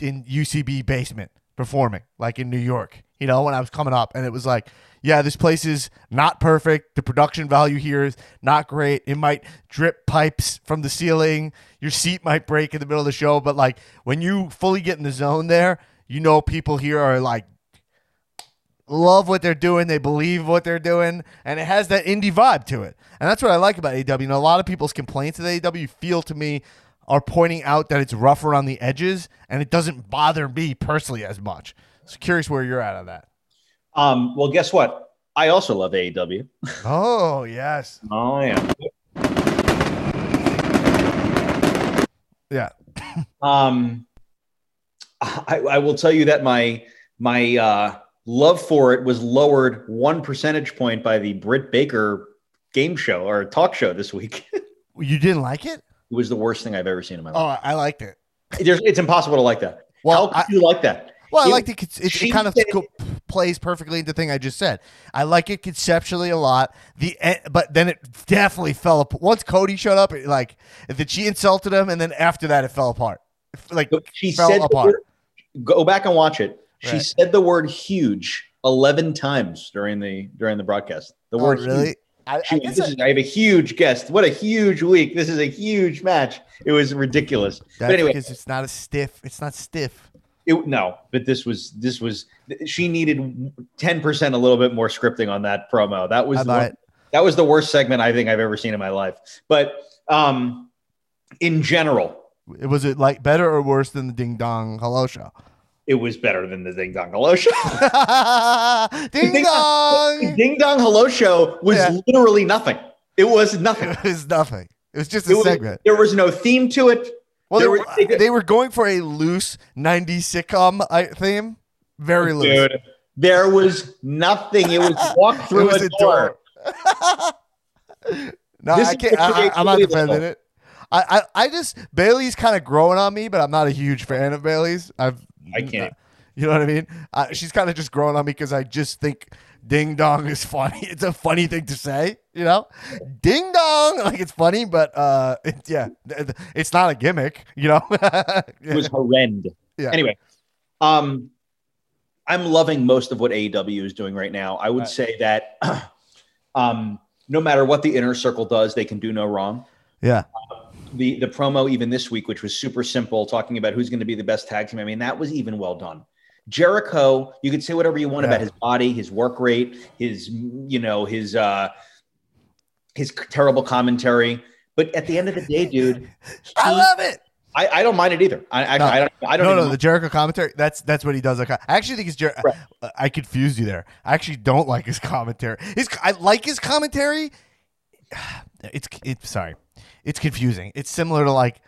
in U C B basement. performing, like in New York, you know, when I was coming up. And it was like, yeah, this place is not perfect. The production value here is not great. It might drip pipes from the ceiling. Your seat might break in the middle of the show. But like when you fully get in the zone there, you know, people here are like, love what they're doing. They believe what they're doing. And it has that indie vibe to it. And that's what I like about A E W. And a lot of people's complaints at A E W feel to me are pointing out that it's rougher on the edges, and it doesn't bother me personally as much. So curious where you're at on that. Um, well, guess what? I also love A E W. Oh, yes. Oh, yeah. Yeah. um, I, I will tell you that my, my uh, love for it was lowered one percentage point by the Britt Baker game show or talk show this week. You didn't like it? It was the worst thing I've ever seen in my life. Oh, I liked it. There's, it's impossible to like that. Well, How could I, you like that? Well, it, I liked it. It, it kind of said, co- plays perfectly into the thing I just said. I like it conceptually a lot. The but then it definitely fell apart. Once Cody showed up, it, like that she insulted him, and then after that, it fell apart. Like she fell said apart. Word, go back and watch it. She right. said the word "huge" eleven times during the during the broadcast. The oh, word really. Huge. I, I, this I, is, I have a huge guest. What a huge week. This is a huge match. It was ridiculous. But anyway, because it's not a stiff. It's not stiff. It, no, but this was this was she needed ten percent a little bit more scripting on that promo. That was the one, that was the worst segment I think I've ever seen in my life. But um, in general, it was it like better or worse than the Ding Dong Hello show? It was better than the Ding Dong Hello show. Ding the Dong! The Ding Dong Hello show was yeah. literally nothing. It was nothing. It was nothing. It was just a it segment. Was, there was no theme to it. Well, there was, they, they were going for a loose nineties sitcom theme. Very dude, loose. Dude, there was nothing. It was walk through was a, a door. door. No, this I can't. I, I'm not defending it. I, I, I just Bailey's kind of growing on me, but I'm not a huge fan of Bailey's. I've I can't. You know what I mean? Uh, she's kind of just growing on me because I just think Ding Dong is funny. It's a funny thing to say, you know? Ding Dong! Like, it's funny, but uh, it, yeah, it's not a gimmick, you know? Yeah. It was horrendous. Yeah. Anyway, um, I'm loving most of what A E W is doing right now. I would right. say that um, no matter what the inner circle does, they can do no wrong. Yeah. The the promo even this week, which was super simple, talking about who's going to be the best tag team. I mean, that was even well done. Jericho, you could say whatever you want yeah. about his body, his work rate, his, you know, his uh, his terrible commentary. But at the end of the day, dude, he, I love it. I, I don't mind it either. I I, no. I don't. I don't. No, no, mind. The Jericho commentary. That's that's what he does. I actually think his Jer- right. I, I confused you there. I actually don't like his commentary. His I like his commentary. It's it's sorry. It's confusing. It's similar to like,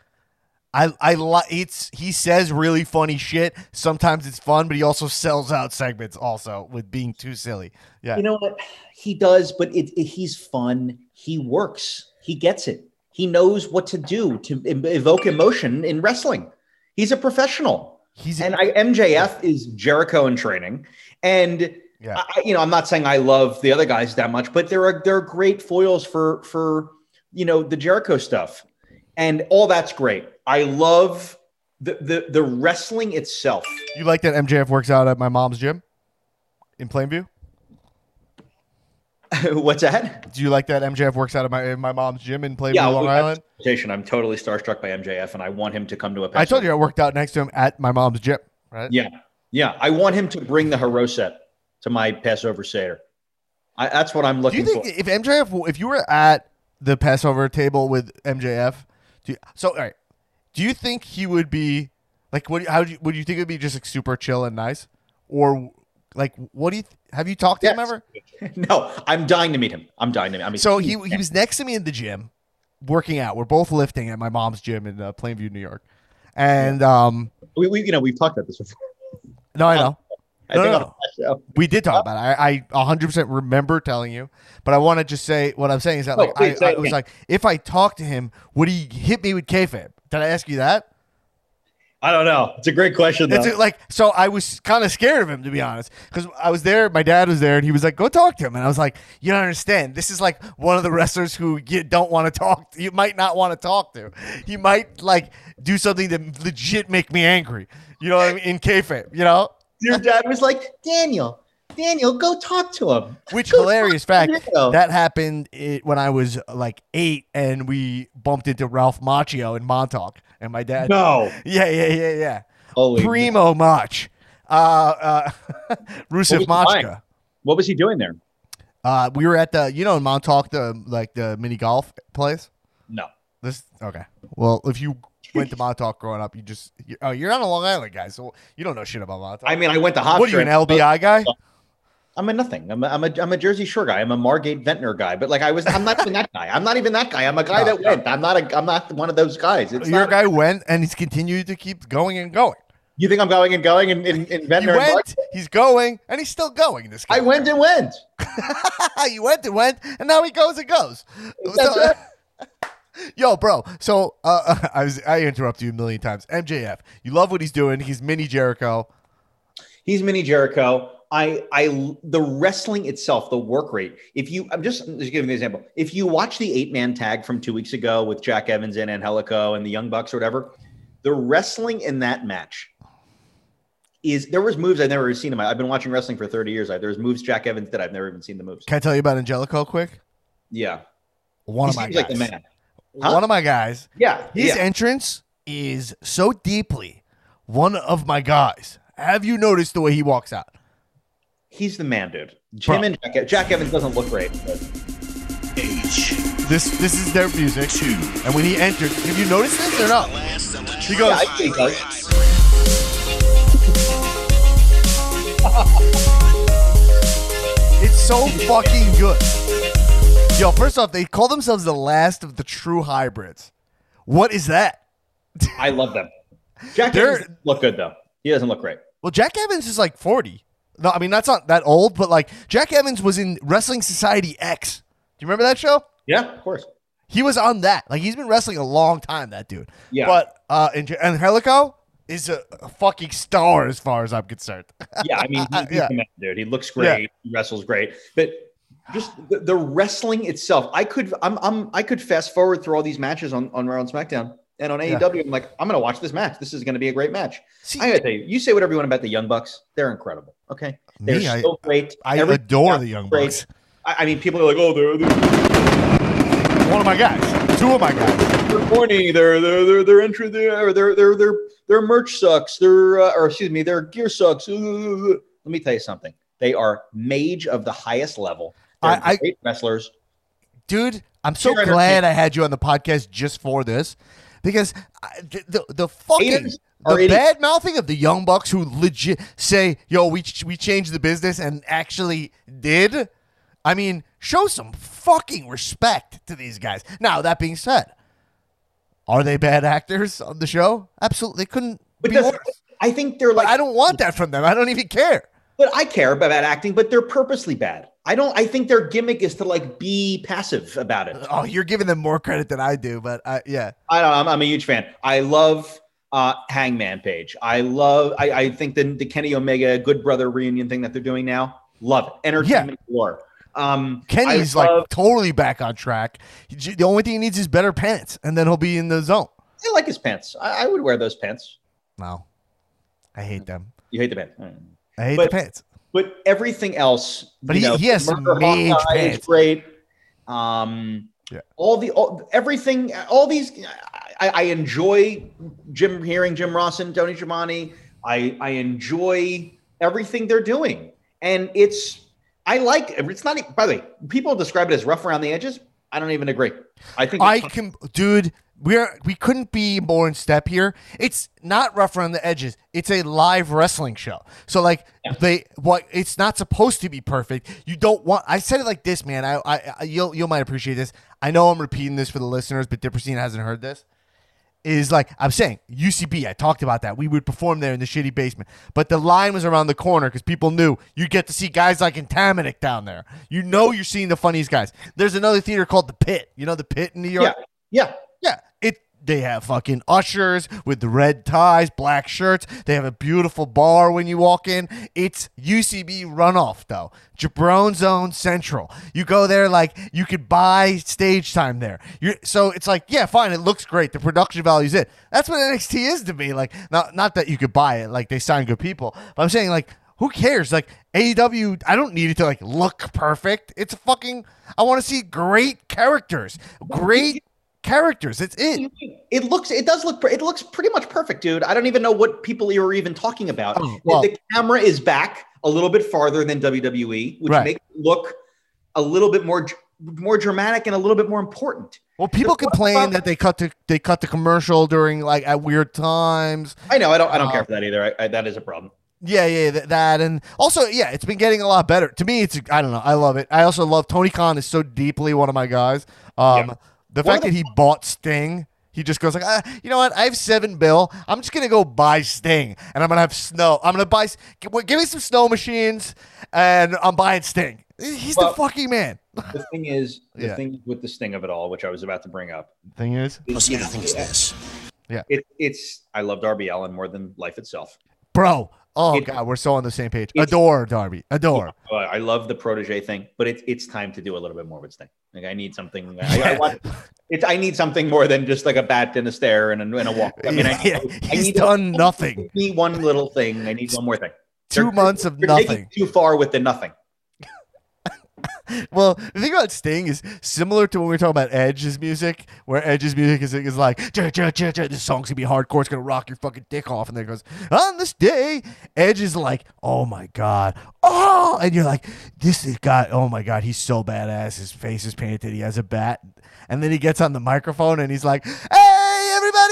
I I li- it's he says really funny shit. Sometimes it's fun, but he also sells out segments also with being too silly. Yeah, you know what he does, but it, it he's fun. He works. He gets it. He knows what to do to evoke emotion in wrestling. He's a professional. He's and I, M J F is Jericho in training, and. Yeah. I, you know, I'm not saying I love the other guys that much, but there are there are great foils for for you know the Jericho stuff, and all that's great. I love the the the wrestling itself. You like that M J F works out at my mom's gym in Plainview? What's that? Do you like that M J F works out at my my mom's gym in Plainview, yeah, Long Island? I'm totally starstruck by M J F, and I want him to come to a. I told you I worked out next to him at my mom's gym, right? Yeah, yeah. I want him to bring the Hero set. To my Passover Seder. I, that's what I'm looking for. Do you think for. if M J F, if you were at the Passover table with M J F, do you, so all right, do you think he would be like? What? How do you? Would you think it would be just like super chill and nice, or like what do you? Have you talked to yes. him ever? No, I'm dying to meet him. I'm dying to meet him. So he he was next to me in the gym, working out. We're both lifting at my mom's gym in uh, Plainview, New York, and um, we, we you know we've talked about this before. No, I know. Um, I no, think no, no. We did talk about it. I, I one hundred percent remember telling you, but I want to just say what I'm saying is that oh, like wait, I, I was like, if I talked to him, would he hit me with kayfabe? Did I ask you that? I don't know. It's a great question. Though. It's like so, I was kind of scared of him to be honest, because I was there. My dad was there, and he was like, "Go talk to him," and I was like, "You don't understand. This is like one of the wrestlers who you don't want to talk to. You might not want to talk to. He might like do something that legit make me angry. You know what I mean? In kayfabe, you know." your dad was like, Daniel, Daniel, go talk to him. Which go hilarious fact, that happened it, when I was like eight, and we bumped into Ralph Macchio in Montauk, and my dad. No. Yeah, yeah, yeah, yeah. Holy Primo God. Mach. Uh, uh, Rusev Machka. What was he doing there? Uh, we were at the, you know, in Montauk, the like the mini golf place. No. This okay. Well, if you went to Montauk growing up, you just you're, oh, you're not a Long Island guy, so you don't know shit about Montauk. I mean, I went to Hofstra. What are you, an L B I guy? I'm a nothing. I'm a, I'm a I'm a Jersey Shore guy. I'm a Margate Ventnor guy. But like I was, I'm not even that guy. I'm not even that guy. I'm a guy no, that no. went. I'm not a. I'm not one of those guys. It's Your guy a, went, and he's continued to keep going and going. You think I'm going and going in, in, in Ventnor? He went, and he's going, and he's still going. This guy. I went and went. You went and went, and now he goes and goes. That's so, right. Yo, bro. So uh, I was I interrupt you a million times. M J F, you love what he's doing. He's mini Jericho. He's mini Jericho. I, I, the wrestling itself, the work rate. If you, I'm just, I'm just giving an example. If you watch the eight man tag from two weeks ago with Jack Evans and Angelico and the Young Bucks or whatever, the wrestling in that match is there was moves I've never seen in my. I've been watching wrestling for thirty years. I, there's moves Jack Evans did I've never even seen the moves. Can I tell you about Angelico quick? Yeah, one he of my seems guys. Like the man. Huh? One of my guys. Yeah, his yeah. entrance is so deeply one of my guys. Have you noticed the way he walks out? He's the man, dude. Jim and Jack, Jack Evans doesn't look great. But. H. This this is their music. Two. And when he entered, have you noticed this or not? He goes. Yeah, I think, like, it's so fucking good. Yo, first off, they call themselves the last of the true hybrids. What is that? I love them. Jack They're, Evans look good though. He doesn't look great. Well, Jack Evans is like forty. No, I mean, that's not that old, but like Jack Evans was in Wrestling Society X. Do you remember that show? Yeah, of course. He was on that. Like, he's been wrestling a long time, that dude. Yeah. But uh, Angelico is a, a fucking star as far as I'm concerned. Yeah, I mean, he's, he's yeah. the man, dude. He looks great. Yeah. He wrestles great. But just the, the wrestling itself, I could I'm, I'm, I could fast forward through all these matches on, on Raw and SmackDown. And on A E W, yeah. I'm like, I'm going to watch this match. This is going to be a great match. See, I got to tell you, you say whatever you want about the Young Bucks. They're incredible. Okay. They're me, so I, great. I Every adore the Young great. Bucks. I, I mean, people are like, oh, they're, they're one of my guys. Two of my guys. They're corny. They're, they're, they're, they're, entry, they're, they're, they're, they're, their merch sucks. They're, uh, or excuse me, their gear sucks. Let me tell you something. They are mage of the highest level. They're I, great I, wrestlers. Dude, I'm so They're glad I had you on the podcast just for this. Because the the, the fucking the bad mouthing of the Young Bucks who legit say, yo, we ch we changed the business and actually did. I mean, show some fucking respect to these guys. Now, that being said, are they bad actors on the show? Absolutely. They couldn't but be worse. I think they're like, but I don't want that from them. I don't even care. But I care about acting, but they're purposely bad. I don't. I think their gimmick is to like be passive about it. Oh, you're giving them more credit than I do, but I, yeah. I don't, I'm, I'm a huge fan. I love uh, Hangman Page. I love. I, I think the, the Kenny Omega Good Brother reunion thing that they're doing now. Love it. Entertainment yeah. war. Um, Kenny's love, like totally back on track. The only thing he needs is better pants, and then he'll be in the zone. I like his pants. I, I would wear those pants. No, I hate them. You hate the pants. Right. I hate but, the pants. But everything else, but he, know, he has some mage pants. Is great. Um, yeah. All the all, everything, all these. I, I enjoy Jim hearing Jim Ross and Tony Giovanni. I I enjoy everything they're doing, and it's I like. It's not. By the way, people describe it as rough around the edges. I don't even agree. I think I can, dude. We're we couldn't be more in step here. It's not rough around the edges. It's a live wrestling show. So like yeah. they what it's not supposed to be perfect. You don't want I said it like this, man. I I, I you'll you might appreciate this. I know I'm repeating this for the listeners, but Dipperstein hasn't heard this. Is like I'm saying U C B. I talked about that. We would perform there in the shitty basement, but the line was around the corner because people knew you get to see guys like Intamanik down there. You know, you're seeing the funniest guys. There's another theater called the Pit. You know the Pit in New York. Yeah, yeah, yeah. It They have fucking ushers with the red ties, black shirts. They have a beautiful bar when you walk in. It's U C B Runoff, though. Jabron Zone Central. You go there, like, you could buy stage time there. You're, so it's like, yeah, fine, it looks great. The production value's it. That's what N X T is to me. Like, not, not that you could buy it. Like, they sign good people. But I'm saying, like, who cares? Like, A E W, I don't need it to, like, look perfect. It's a fucking, I want to see great characters. Great characters. It's it. It looks, it does look, it looks pretty much perfect, dude. I don't even know what people you were even talking about. Oh, well, the, the camera is back a little bit farther than W W E, which right. makes it look a little bit more, more dramatic and a little bit more important. Well, people so, complain uh, that they cut the they cut the commercial during, like, at weird times. I know. I don't, I don't um, care for that either. I, I, that is a problem. Yeah, yeah, that, that and also, yeah, it's been getting a lot better. To me, it's, I don't know, I love it. I also love Tony Khan is so deeply one of my guys. Um, yeah. The one fact the that he bought Sting, he just goes like, ah, you know what? I have seven bill. I'm just gonna go buy Sting, and I'm gonna have snow. I'm gonna buy, give me some snow machines, and I'm buying Sting. He's well, the fucking man. The thing is, the yeah. thing with the Sting of it all, which I was about to bring up. The thing is, most everything is this. Yeah, it, it's. I love Darby Allin more than life itself, bro. Oh, it, God, we're so on the same page. Adore Darby. Adore. Yeah, I love the protege thing, but it's it's time to do a little bit more with Sting. Like, I need something. I, I, want, it's, I need something more than just like a bat and a stare and a, and a walk. I mean, yeah, I, yeah. I, I He's need done a, nothing. I need one little thing. I need one more thing. Two they're, months they're, of they're nothing. Too far with the nothing. Well, the thing about Sting is similar to when we were talking about Edge's music, where Edge's music is, is like, j -j -j -j, this song's going to be hardcore. It's going to rock your fucking dick off. And then it goes, on this day, Edge is like, oh, my God. Oh, and you're like, this is God. Oh, my God. He's so badass. His face is painted. He has a bat. And then he gets on the microphone and he's like, hey, everybody.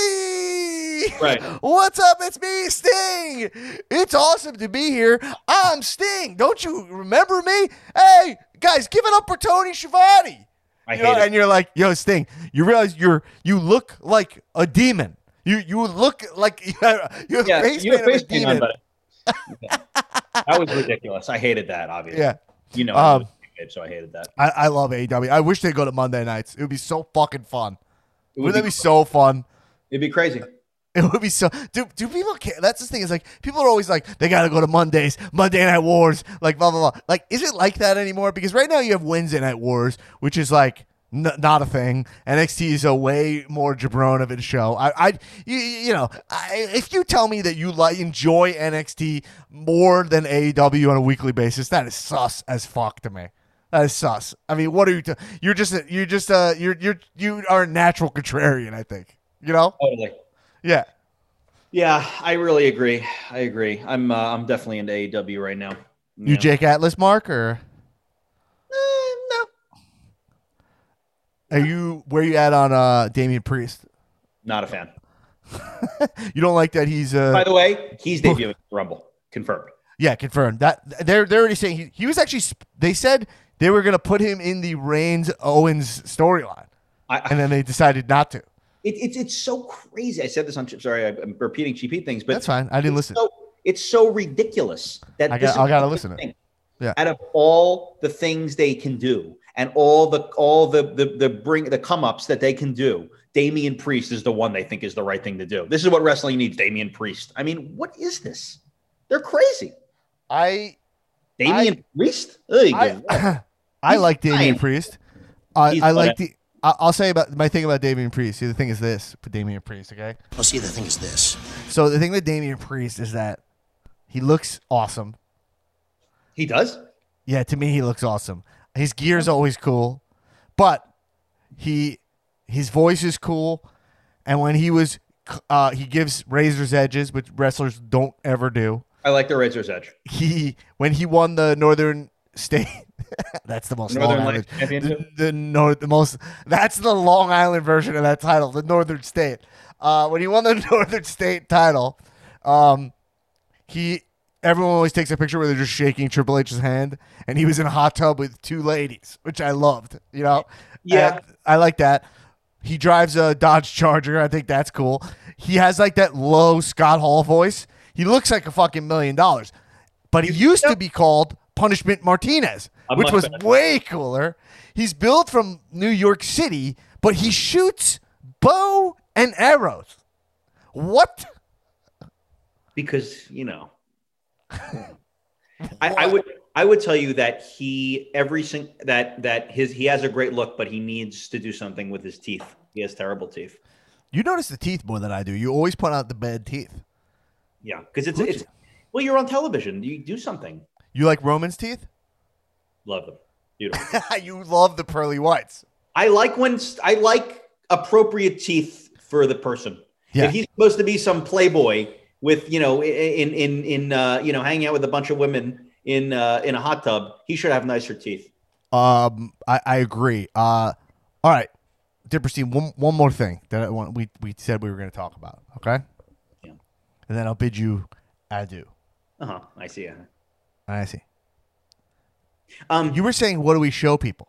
Right. What's up? It's me, Sting. It's awesome to be here. I'm Sting. Don't you remember me? Hey. Guys, give it up for Tony Schiavone. I you know, hate it. And you're like, yo, Sting, you realize you're you look like a demon. You you look like you have, you have yeah, face you have face a face demon. On, yeah. That was ridiculous. I hated that, obviously. Yeah, you know, um, I so I hated that. I, I love A E W. I wish they'd go to Monday nights. It would be so fucking fun. It would Wouldn't be, that be so fun? It'd be crazy. It would be so. Do do people care? That's the thing. Is like people are always like they gotta go to Mondays, Monday Night Wars, like blah blah blah. Like, is it like that anymore? Because right now you have Wednesday Night Wars, which is like n not a thing. N X T is a way more jabron of a show. I, I you, you know, I, if you tell me that you like enjoy N X T more than A E W on a weekly basis, that is sus as fuck to me. That is sus. I mean, what are you? You're just a, you're just uh you're you're you are a natural contrarian. I think you know. Totally. Yeah, yeah, I really agree. I agree. I'm uh, I'm definitely into A E W right now. You, you know. Jake Atlas, Mark, or eh, no? Are you where are you at on uh, Damian Priest? Not a fan. You don't like that he's. Uh... By the way, he's debuting at the Rumble, confirmed. Yeah, confirmed. That they're they're already saying he, he was actually. They said they were going to put him in the Reigns Owens storyline, and then they decided not to. It, it, it's so crazy. I said this on – sorry, I'm repeating G P things. But that's fine. I didn't listen. So, it's so ridiculous. that I got to listen to it. Yeah. Out of all the things they can do and all the all the the, the bring the come-ups that they can do, Damian Priest is the one they think is the right thing to do. This is what wrestling needs, Damian Priest. I mean, what is this? They're crazy. I – Damian I, Priest? I, I, I like Damian Priest. I, I like the – I'll say about my thing about Damian Priest. See, the thing is this, but Damian Priest, okay? I'll see, the thing is this. So the thing with Damian Priest is that he looks awesome. He does? Yeah, to me, he looks awesome. His gear's always cool, but he his voice is cool. And when he was, uh, he gives razor's edges, which wrestlers don't ever do. I like the razor's edge. He when he won the Northern State. That's the most Northern Long Island. The, the north, the most. That's the Long Island version of that title, the Northern State. Uh, when he won the Northern State title, um, he everyone always takes a picture where they're just shaking Triple H's hand, and he was in a hot tub with two ladies, which I loved. You know, yeah, and I like that. He drives a Dodge Charger. I think that's cool. He has like that low Scott Hall voice. He looks like a fucking million dollars, but he used to be called Punishment Martinez. I'm which was better. Way cooler. He's built from New York City, but he shoots bow and arrows. What? Because, you know, I, I would I would tell you that he every sing, that that his he has a great look, but he needs to do something with his teeth. He has terrible teeth. You notice the teeth more than I do. You always put out the bad teeth. Yeah, because it's it's well, you're on television. You do something. You like Roman's teeth? Love them. Beautiful. You love the pearly whites. I like when I like appropriate teeth for the person. Yeah. If he's supposed to be some playboy with, you know, in in in uh, you know, hanging out with a bunch of women in uh, in a hot tub, he should have nicer teeth. Um, I, I agree. Uh, all right, Dipperstein, one one more thing that I want we we said we were going to talk about. Okay. Yeah. And then I'll bid you adieu. Uh huh. I see. Uh-huh. I see. Um, you were saying, what do we show people?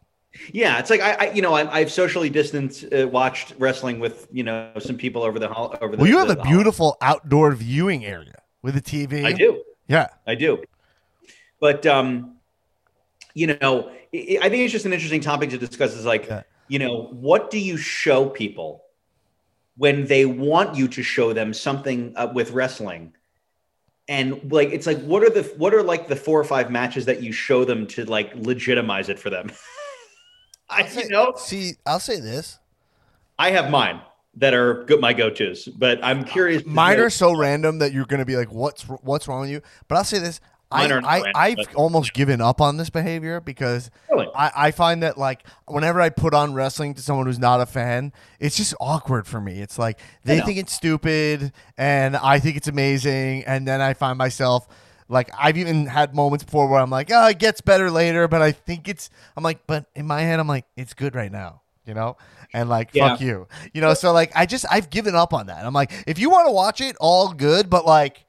Yeah, it's like I, I you know, I, I've socially distanced, uh, watched wrestling with, you know, some people over the hall. Over the, well, you have the, a beautiful outdoor viewing area with a T V. I do. Yeah, I do. But um, you know, it, I think it's just an interesting topic to discuss. Is like, yeah. you know, what do you show people when they want you to show them something uh, with wrestling? And like, it's like, what are the what are like the four or five matches that you show them to like legitimize it for them? I say, you know, see, I'll say this. I have mine that are good, my go-tos, but I'm curious. Mine are so random that you're going to be like, what's what's wrong with you? But I'll say this. Mine I, I, random, I've but, almost yeah. given up on this behavior because really? I, I find that like whenever I put on wrestling to someone who's not a fan, it's just awkward for me. It's like they think it's stupid and I think it's amazing. And then I find myself like, I've even had moments before where I'm like, oh, it gets better later, but I think it's, I'm like, but in my head, I'm like, it's good right now, you know? And like, yeah. fuck you, you know? So like, I just, I've given up on that. I'm like, if you want to watch it, all good, but like,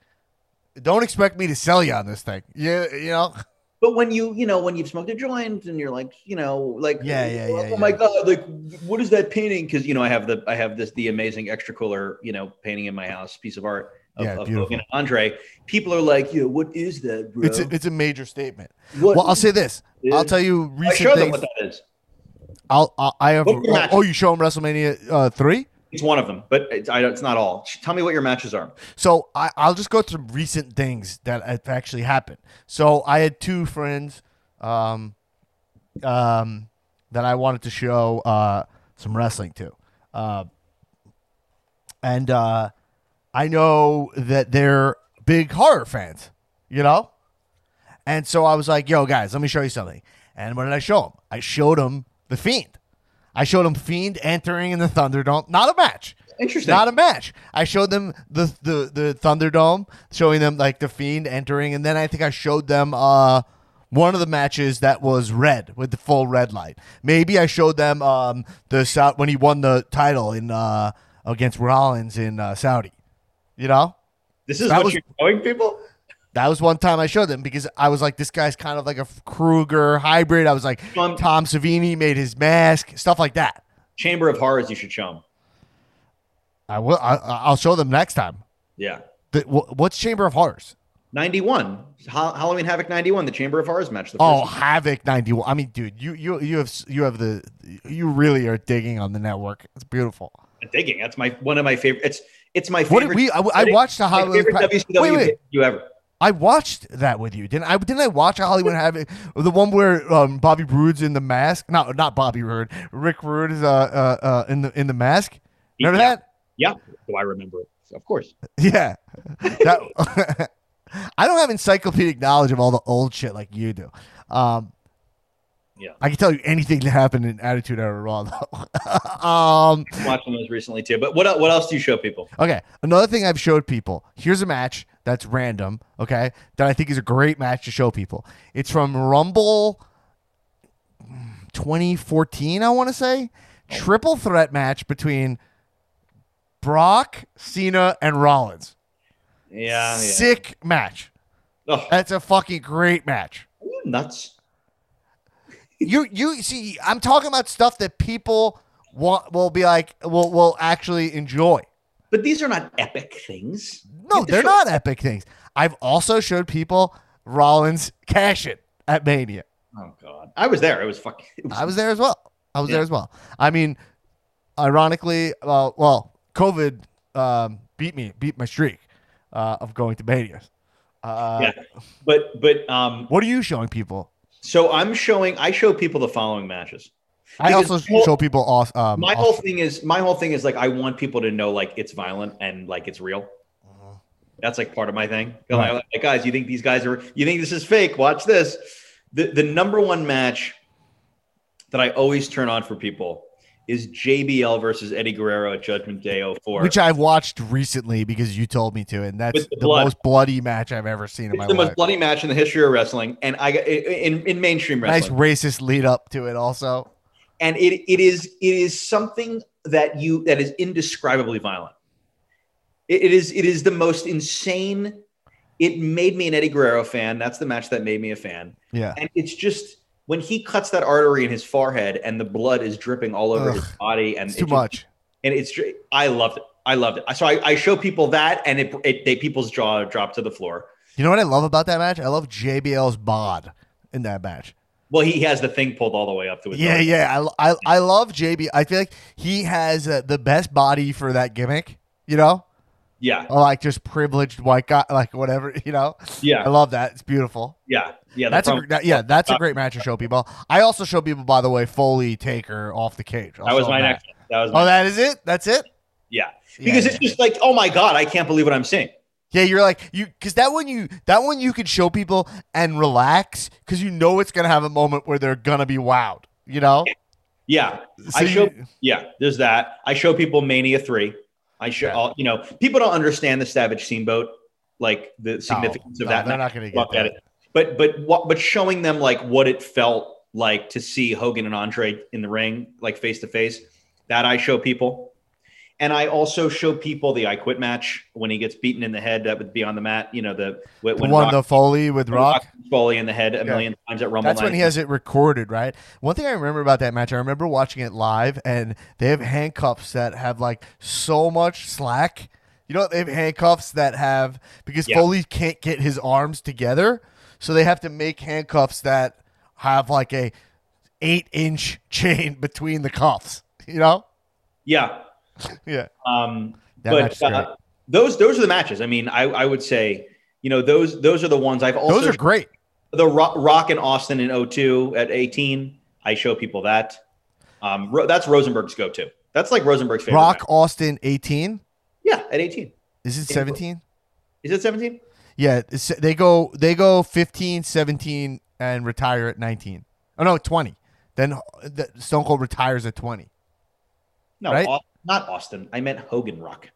don't expect me to sell you on this thing. Yeah. You, you know? But when you, you know, when you've smoked a joint and you're like, you know, like, yeah, yeah, oh, yeah, oh yeah. my God, like, what is that painting? Cause you know, I have the, I have this, the amazing extra cooler, you know, painting in my house, piece of art. Of, yeah, of, you know, Andre, people are like, you know, what is that, bro? It's a, it's a major statement. What well, I'll say this. Is, I'll tell you recent show them things. What that is. I'll, I'll I have. A, oh, oh, you show them WrestleMania uh, three? It's one of them, but it's, I, it's not all. Tell me what your matches are. So I, I'll just go through recent things that have actually happened. So I had two friends um, um, that I wanted to show uh, some wrestling to. Uh, and uh I know that they're big horror fans, you know? And so I was like, yo, guys, let me show you something. And what did I show them? I showed them The Fiend. I showed them Fiend entering in the Thunderdome. Not a match. Interesting. Not a match. I showed them the the, the Thunderdome, showing them, like, The Fiend entering. And then I think I showed them uh, one of the matches that was red, with the full red light. Maybe I showed them um, the South when he won the title in uh, against Rollins in uh, Saudi. You know, this is that what was, you're showing people. That was one time I showed them because I was like, this guy's kind of like a Krueger hybrid. I was like, um, Tom Savini made his mask, stuff like that. Chamber of Horrors, you should show them. I will. I, I'll show them next time. Yeah. The, what's Chamber of Horrors? ninety-one Ho- Halloween Havoc ninety-one. The Chamber of Horrors match. The first oh, one. Havoc ninety-one. I mean, dude, you you you have you have the you really are digging on the network. It's beautiful. I'm digging. That's my one of my favorite. It's. It's my favorite. What did we, I, I watched the Hollywood. Wait, wait. Ever. I watched that with you, didn't I? Didn't I watch a Hollywood Havoc? The one where um, Bobby Roode's in the mask. No, not Bobby Roode. Rick Rude is uh, uh uh in the in the mask. Remember yeah. that? Yeah. So I remember it. Of course. Yeah. That, I don't have encyclopedic knowledge of all the old shit like you do. Um, yeah. I can tell you anything that happened in Attitude Era Raw, though. um, I'm watching those recently, too. But what, what else do you show people? Okay. Another thing I've showed people. Here's a match that's random, okay, that I think is a great match to show people. It's from Rumble twenty fourteen, I want to say. Triple threat match between Brock, Cena, and Rollins. Yeah. Sick yeah. match. Ugh. That's a fucking great match. Are you nuts? You you see, I'm talking about stuff that people want will be like will will actually enjoy. But these are not epic things. No, they're show- not epic things. I've also showed people Rollins cash it at Mania. Oh God, I was there. It was fucking. It was- I was there as well. I was yeah. there as well. I mean, ironically, uh, well, COVID um, beat me, beat my streak uh, of going to Mania. Uh, yeah, but but um, what are you showing people? So I'm showing. I show people the following matches. Because I also whole, show people off. Um, my whole off. thing is my whole thing is like I want people to know like it's violent and like it's real. Uh-huh. That's like part of my thing. Right. Like, like, guys, you think these guys are? You think this is fake? Watch this. The the number one match that I always turn on for people is J B L versus Eddie Guerrero at Judgment Day oh four. Which I've watched recently because you told me to, and that's the, the most bloody match I've ever seen in it's my life. It's the most bloody match in the history of wrestling, and I in, in mainstream wrestling. Nice racist lead up to it also. And it it is it is something that you that is indescribably violent. It, it is it is the most insane. It made me an Eddie Guerrero fan. That's the match that made me a fan. Yeah. And it's just when he cuts that artery in his forehead and the blood is dripping all over Ugh, his body, and it's it too just, much. And it's I loved it. I loved it. So I, I show people that, and it, it they people's jaw dropped to the floor. You know what I love about that match? I love J B L's bod in that match. Well, he has the thing pulled all the way up to his yeah, body. Yeah. I, I, I love J B. I feel like he has uh, the best body for that gimmick, you know? Yeah. Or like just privileged white guy, like whatever, you know? Yeah. I love that. It's beautiful. Yeah. Yeah. That's a, that, yeah, that's a great match to show people. I also show people, by the way, Foley Taker off the cage. I'll that was my that. next one. That was my oh, that is it? That's it? Yeah. Because yeah, it's yeah. just like, oh my God, I can't believe what I'm seeing. Yeah, you're like you because that one you that one you can show people and relax because you know it's gonna have a moment where they're gonna be wowed, you know. Yeah, so I show. You, yeah, there's that. I show people Mania three. I show yeah. you know people don't understand the Savage Steamboat, like the significance no, of no, that. They're not gonna get that. It. But but what but showing them like what it felt like to see Hogan and Andre in the ring, like face to face. That I show people. And I also show people the I Quit match when he gets beaten in the head. That would be on the mat. You know, the, when the one, Rock, the Foley with Rock. Rock Foley in the head a yeah. million times at Rumble. That's when he has it recorded, right? One thing I remember about that match, I remember watching it live, and they have handcuffs that have like so much slack. You know, they have handcuffs that have, because yeah. Foley can't get his arms together. So they have to make handcuffs that have like a eight inch chain between the cuffs, you know? Yeah. Yeah. Um, but uh, those those are the matches. I mean, I, I would say, you know, those those are the ones I've also. Those are great. The Rock, Rock and Austin in oh two at eighteen. I show people that. Um, Ro- that's Rosenberg's go-to. That's like Rosenberg's favorite. Rock, match. Austin, eighteen? Yeah, at eighteen. Is it seventeen? Is it seventeen? Yeah. It's, they go they go fifteen, seventeen, and retire at nineteen. Oh, no, twenty. Then the, Stone Cold retires at twenty. No, right? Austin. Not Austin. I meant Hogan Rock.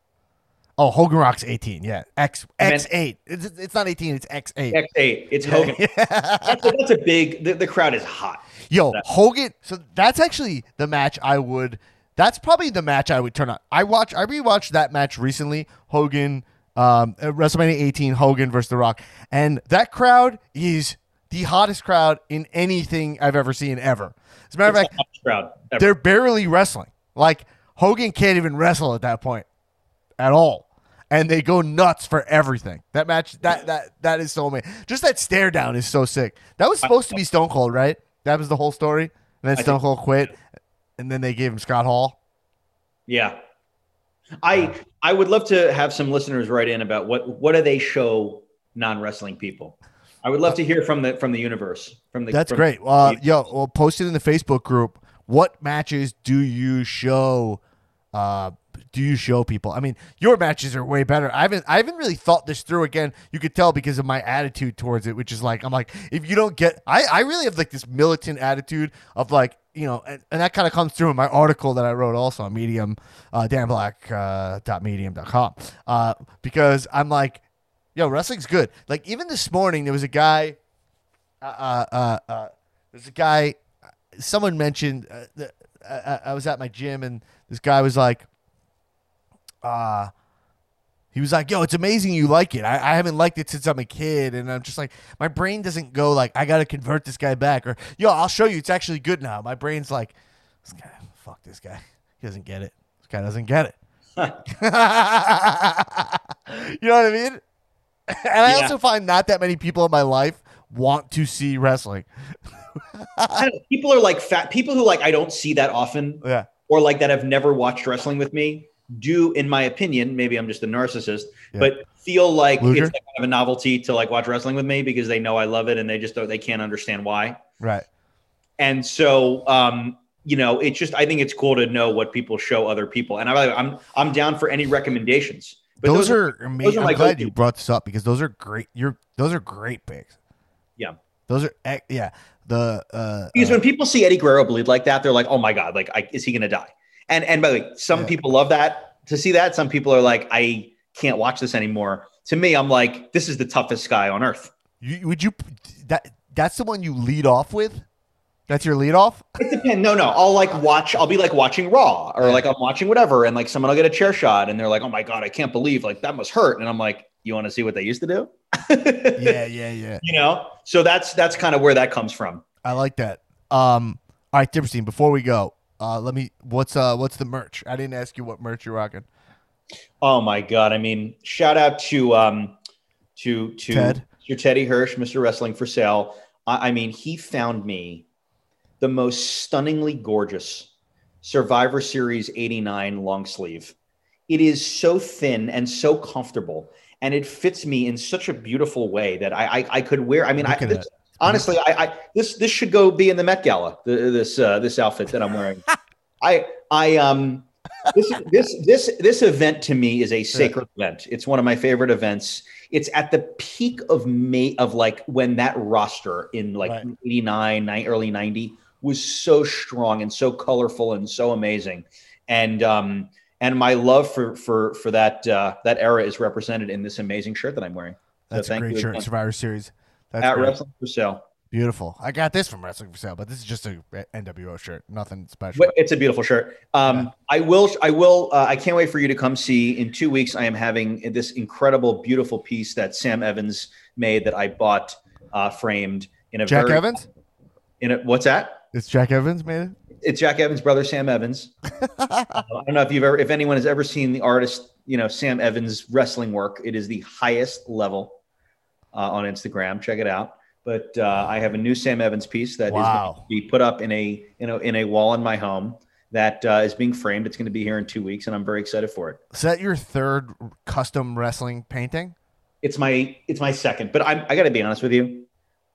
Oh, Hogan Rock's eighteen. Yeah, X X eight. It's, it's not eighteen. It's X eight. X eight. It's Hogan. Yeah. that's, a, that's a big. The, the crowd is hot. Yo, that's Hogan. So that's actually the match I would. That's probably the match I would turn on. I watch. I rewatched that match recently. Hogan, um, WrestleMania eighteen. Hogan versus The Rock, and that crowd is the hottest crowd in anything I've ever seen ever. As a matter it's of fact, the crowd ever. They're barely wrestling. Like. Hogan can't even wrestle at that point at all. And they go nuts for everything. That match, that that that is so amazing. Just that stare down is so sick. That was supposed to be Stone Cold, right? That was the whole story. And then Stone Cold quit. And then they gave him Scott Hall. Yeah. I I would love to have some listeners write in about what, what do they show non-wrestling people? I would love to hear from the from the universe. From the That's from great. Uh, the yo, well, post it in the Facebook group. What matches do you show? Uh, do you show people? I mean, your matches are way better. I haven't, I haven't really thought this through again. You could tell because of my attitude towards it, which is like, I'm like, if you don't get, I, I really have like this militant attitude of like, you know, and, and that kind of comes through in my article that I wrote also on Medium, uh, Dan Black dot medium dot com, uh, because I'm like, yo, wrestling's good. Like even this morning, there was a guy, uh, uh, uh, there's a guy, someone mentioned uh, that I, I was at my gym and this guy was like, uh, he was like, yo, it's amazing you like it. I, I haven't liked it since I'm a kid. And I'm just like, my brain doesn't go like, I got to convert this guy back. Or, yo, I'll show you it's actually good now. My brain's like, this guy, fuck this guy. He doesn't get it. This guy doesn't get it. You know what I mean? And I yeah. also find not that many people in my life want to see wrestling. I don't know, people are like fat people who like I don't see that often, yeah, or like that have never watched wrestling with me. do, in my opinion, maybe I'm just a narcissist, yeah. but feel like Luger? It's like kind of a novelty to like watch wrestling with me because they know I love it and they just don't, they can't understand why. Right. And so, um, you know, it's just, I think it's cool to know what people show other people. And I, I'm, I'm down for any recommendations. But those, those are, are amazing. Those are I'm glad go-to. You brought this up because those are great. You're, those are great picks. Yeah. Those are, yeah. The, uh, because uh, when people see Eddie Guerrero bleed like that, they're like, oh my God, like, I, is he going to die? And, and by the way, some yeah. people love that to see that. Some people are like, I can't watch this anymore. To me, I'm like, this is the toughest guy on earth. You, would you, that, that's the one you lead off with? That's your lead off? It depends. No, no. I'll like watch. I'll be like watching Raw or like I'm watching whatever. And like someone will get a chair shot and they're like, oh my God, I can't believe like that must hurt. And I'm like, you want to see what they used to do? yeah, yeah, yeah. You know? So that's, that's kind of where that comes from. I like that. Um, all right, Dipperstein, before we go, uh, let me, what's, uh, what's the merch? I didn't ask you what merch you're rocking. Oh my God. I mean, shout out to, um, to, to Ted. Mister Teddy Hirsch, Mister Wrestling for Sale. I, I mean, he found me the most stunningly gorgeous Survivor Series eighty-nine long sleeve. It is so thin and so comfortable, and it fits me in such a beautiful way that I I, I could wear. I mean, I, this, honestly, I, I this this should go be in the Met Gala. This uh, this outfit that I'm wearing. I I um this this this this event to me is a sacred yeah. event. It's one of my favorite events. It's at the peak of May of like when that roster in like right. eighty-nine, early ninety. Was so strong and so colorful and so amazing, and um, and my love for for for that uh, that era is represented in this amazing shirt that I'm wearing. That's so a great shirt, again. Survivor Series. That's at great. Wrestling for Sale. Beautiful. I got this from Wrestling for Sale, but this is just a N W O shirt. Nothing special. It's a beautiful shirt. Um, yeah. I will. I will. Uh, I can't wait for you to come see. In two weeks, I am having this incredible, beautiful piece that Sam Evans made that I bought uh, framed in a Jack very, Evans. In a, what's that? It's Jack Evans, man. It's Jack Evans' brother, Sam Evans. I don't know if you've ever, if anyone has ever seen the artist, you know, Sam Evans' wrestling work. It is the highest level uh, on Instagram. Check it out. But uh, I have a new Sam Evans piece that wow. is going to be put up in a, you know, in a wall in my home that uh, is being framed. It's going to be here in two weeks, and I'm very excited for it. Is that your third custom wrestling painting? It's my, it's my second. But I'm, I got to be honest with you,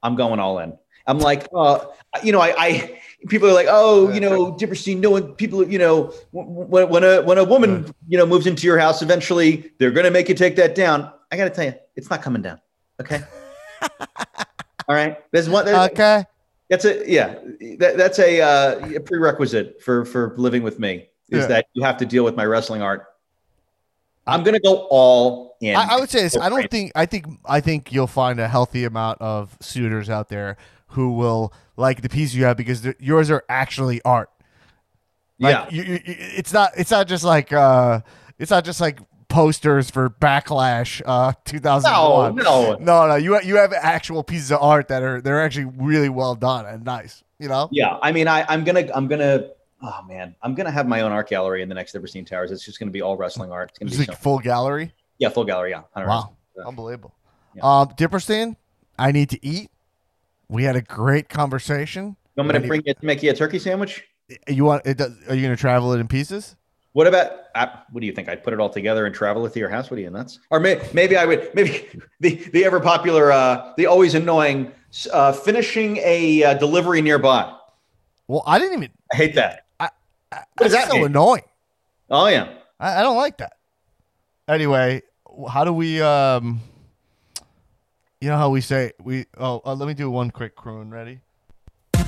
I'm going all in. I'm like, uh, you know, I, I, people are like, oh, you know, Dipperstein, no one, people, you know, when, when a, when a woman, you know, moves into your house, eventually they're going to make you take that down. I got to tell you, it's not coming down. Okay. All right. There's one. There's, okay. That's a, yeah, that, that's a, uh, a prerequisite for, for living with me is yeah. that you have to deal with my wrestling art. I'm going to go all in. I, I would say this. I don't think, I think, I think you'll find a healthy amount of suitors out there who will like the piece you have because yours are actually art. Like, yeah, you, you, it's not. It's not just like. Uh, it's not just like posters for Backlash uh, two thousand one. No, no, no, no. You you have actual pieces of art that are they're actually really well done and nice. You know. Yeah, I mean, I I'm gonna I'm gonna. Oh man, I'm gonna have my own art gallery in the next Dipperstein Towers. It's just gonna be all wrestling art. It's gonna it's be like full gallery. Yeah, full gallery. Yeah. one hundred percent. Wow, unbelievable. Yeah. Um, Dipperstein, I need to eat. We had a great conversation. I'm going to bring you, make you a turkey sandwich. You want? It does, are you going to travel it in pieces? What about? I, what do you think? I'd put it all together and travel it to your house. What are you nuts? Or may, maybe I would. Maybe the the ever popular, uh, the always annoying, uh, finishing a uh, delivery nearby. Well, I didn't even. I hate that. I, I, what is that so mean? Annoying? Oh yeah, I, I don't like that. Anyway, how do we? Um, You know how we say we oh uh, let me do one quick croon, ready? All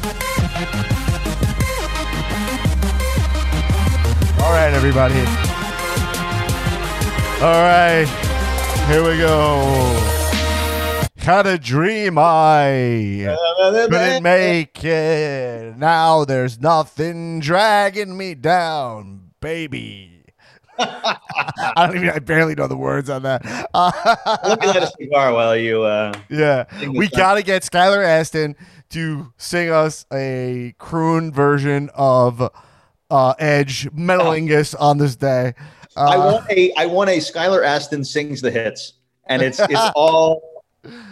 right, everybody. All right, here we go. Had a dream I couldn't make it. Now there's nothing dragging me down, baby. I don't even. I barely know the words on that. Let me light a cigar while you. Uh, yeah, we gotta get Skylar Astin to sing us a croon version of uh, Edge Metalingus oh. on this day. Uh, I want a. I want a Skylar Astin sings the hits, and it's it's all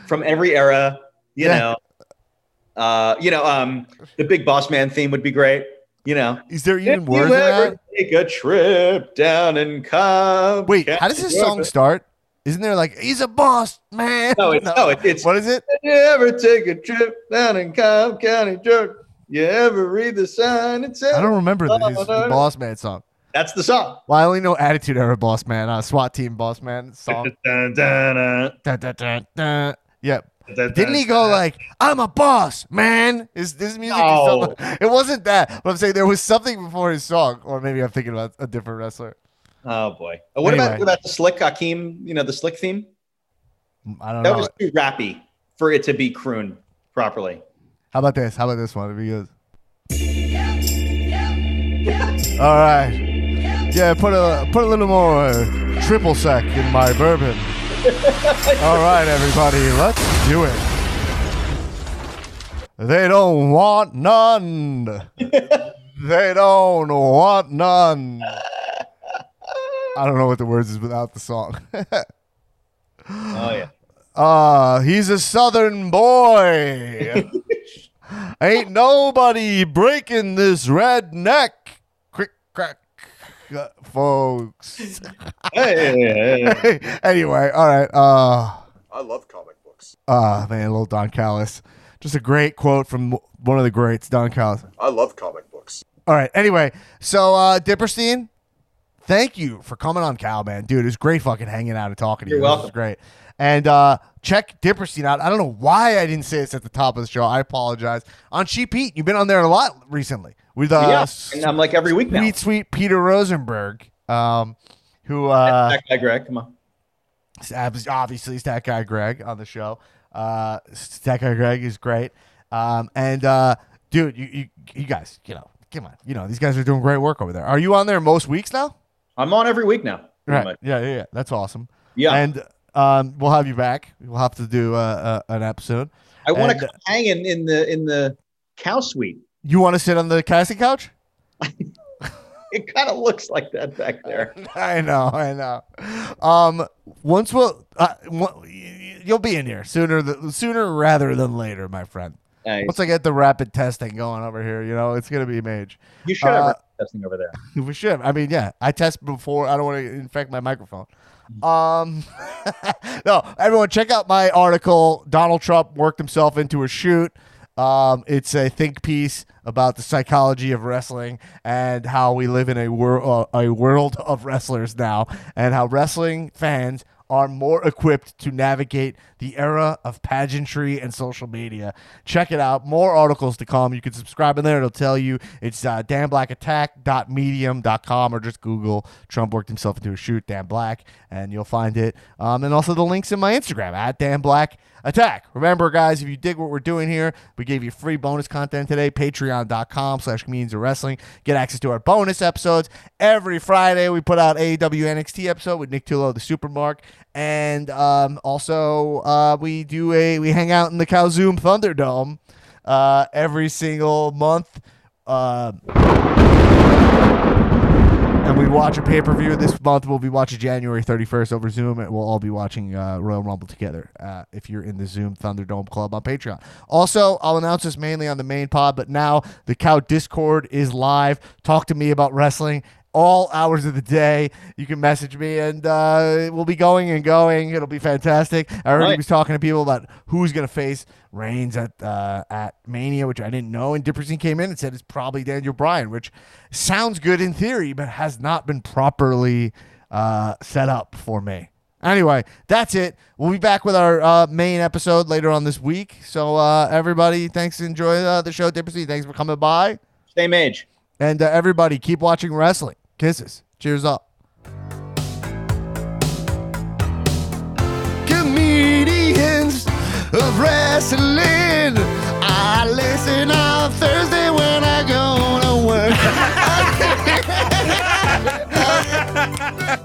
from every era. You yeah. know, uh, you know, um, the Big Boss Man theme would be great. You know, is there even words in that? Take a trip down and come. Wait, how does this song start? Isn't there like, he's a boss, man? No, it's, no. no, it's what is it? You ever take a trip down in Cobb County, Georgia? You ever read the sign? It says, I don't remember the, the Boss Man song. That's the song. Well, I only know Attitude Era Boss Man, uh, SWAT Team Boss Man song. Dun, dun, dun, dun, dun, dun, dun. Yep. Didn't he go like, I'm a boss, man? Is this music? No. Is it wasn't that. But I'm saying there was something before his song, or maybe I'm thinking about a different wrestler. Oh boy! What anyway. about about the Slick Hakeem? You know the Slick theme. I don't that know. That was too rappy for it to be crooned properly. How about this? How about this one? It'd be good. Yeah, yeah, yeah. All right. Yeah, put a put a little more uh, triple sec in my bourbon. All right, everybody, let's do it. They don't want none. They don't want none. I don't know what the words is without the song. Oh, yeah. Uh, he's a Southern boy. Ain't nobody breaking this redneck. Crick, crack, uh, folks. Hey. Hey. Anyway, all right. Uh, I love comic books. Ah, uh, man, little Don Callis. Just a great quote from one of the greats, Don Callis. I love comic books. All right. Anyway, so uh, Dipperstein. Thank you for coming on, Cal, man. Dude, it was great fucking hanging out and talking to you. You're welcome. It was great. And uh, check Dipperstein out. I don't know why I didn't say this at the top of the show. I apologize. On Cheap Heat, you've been on there a lot recently. With, uh, yeah, and I'm like every week now. Sweet, sweet Peter Rosenberg, um, who... Uh, that guy, Greg, come on. Obviously, Stat Guy Greg on the show. Uh, Stat Guy Greg is great. Um, and, uh, dude, you, you, you guys, you know, come on. You know, these guys are doing great work over there. Are you on there most weeks now? I'm on every week now. Right. Yeah, yeah, yeah. That's awesome. Yeah. And um, we'll have you back. We'll have to do uh, uh, an episode. I want to come uh, hang in, in the in the cow suite. You want to sit on the casting couch? It kind of looks like that back there. I know, I know. Um, once we'll, uh, you'll be in here sooner, the, sooner rather than later, my friend. Nice. Once I get the rapid testing going over here, you know, it's going to be mage. You should have. Uh, testing over there. We should. I mean, yeah, I test before. I don't want to infect my microphone. Um, no, everyone, check out my article. Donald Trump worked himself into a shoot. Um, it's a think piece about the psychology of wrestling and how we live in a world, uh, a world of wrestlers now, and how wrestling fans are more equipped to navigate the era of pageantry and social media. Check it out. More articles to come. You can subscribe in there. It'll tell you. It's uh, Dan Black Attack dot medium dot com, or just Google Trump worked himself into a shoot, Dan Black, and you'll find it. Um, and also the links in my Instagram, at Dan Black Attack. Remember, guys, if you dig what we're doing here, we gave you free bonus content today, patreon dot com slash comedians of wrestling. Get access to our bonus episodes. Every Friday, we put out A E W N X T episode with Nick Tullo, the Supermark. And um, also, uh, we do a we hang out in the Kowzoom Thunderdome uh, every single month, uh, and we watch a pay per view. This month we'll be watching January thirty-first over Zoom, and we'll all be watching uh, Royal Rumble together. Uh, if you're in the Zoom Thunderdome Club on Patreon, also I'll announce this mainly on the main pod, but now the Cow Discord is live. Talk to me about wrestling. All hours of the day, you can message me, and uh, we'll be going and going. It'll be fantastic. I already right. was talking to people about who's going to face Reigns at uh, at Mania, which I didn't know, and Dipperstein came in and said it's probably Daniel Bryan, which sounds good in theory, but has not been properly uh, set up for me. Anyway, that's it. We'll be back with our uh, main episode later on this week. So, uh, everybody, thanks. Enjoy uh, the show, Dipperstein. Thanks for coming by. Same age. And uh, everybody, keep watching wrestling. Kisses. Cheers up. Comedians of wrestling. I listen on Thursday when I go to work.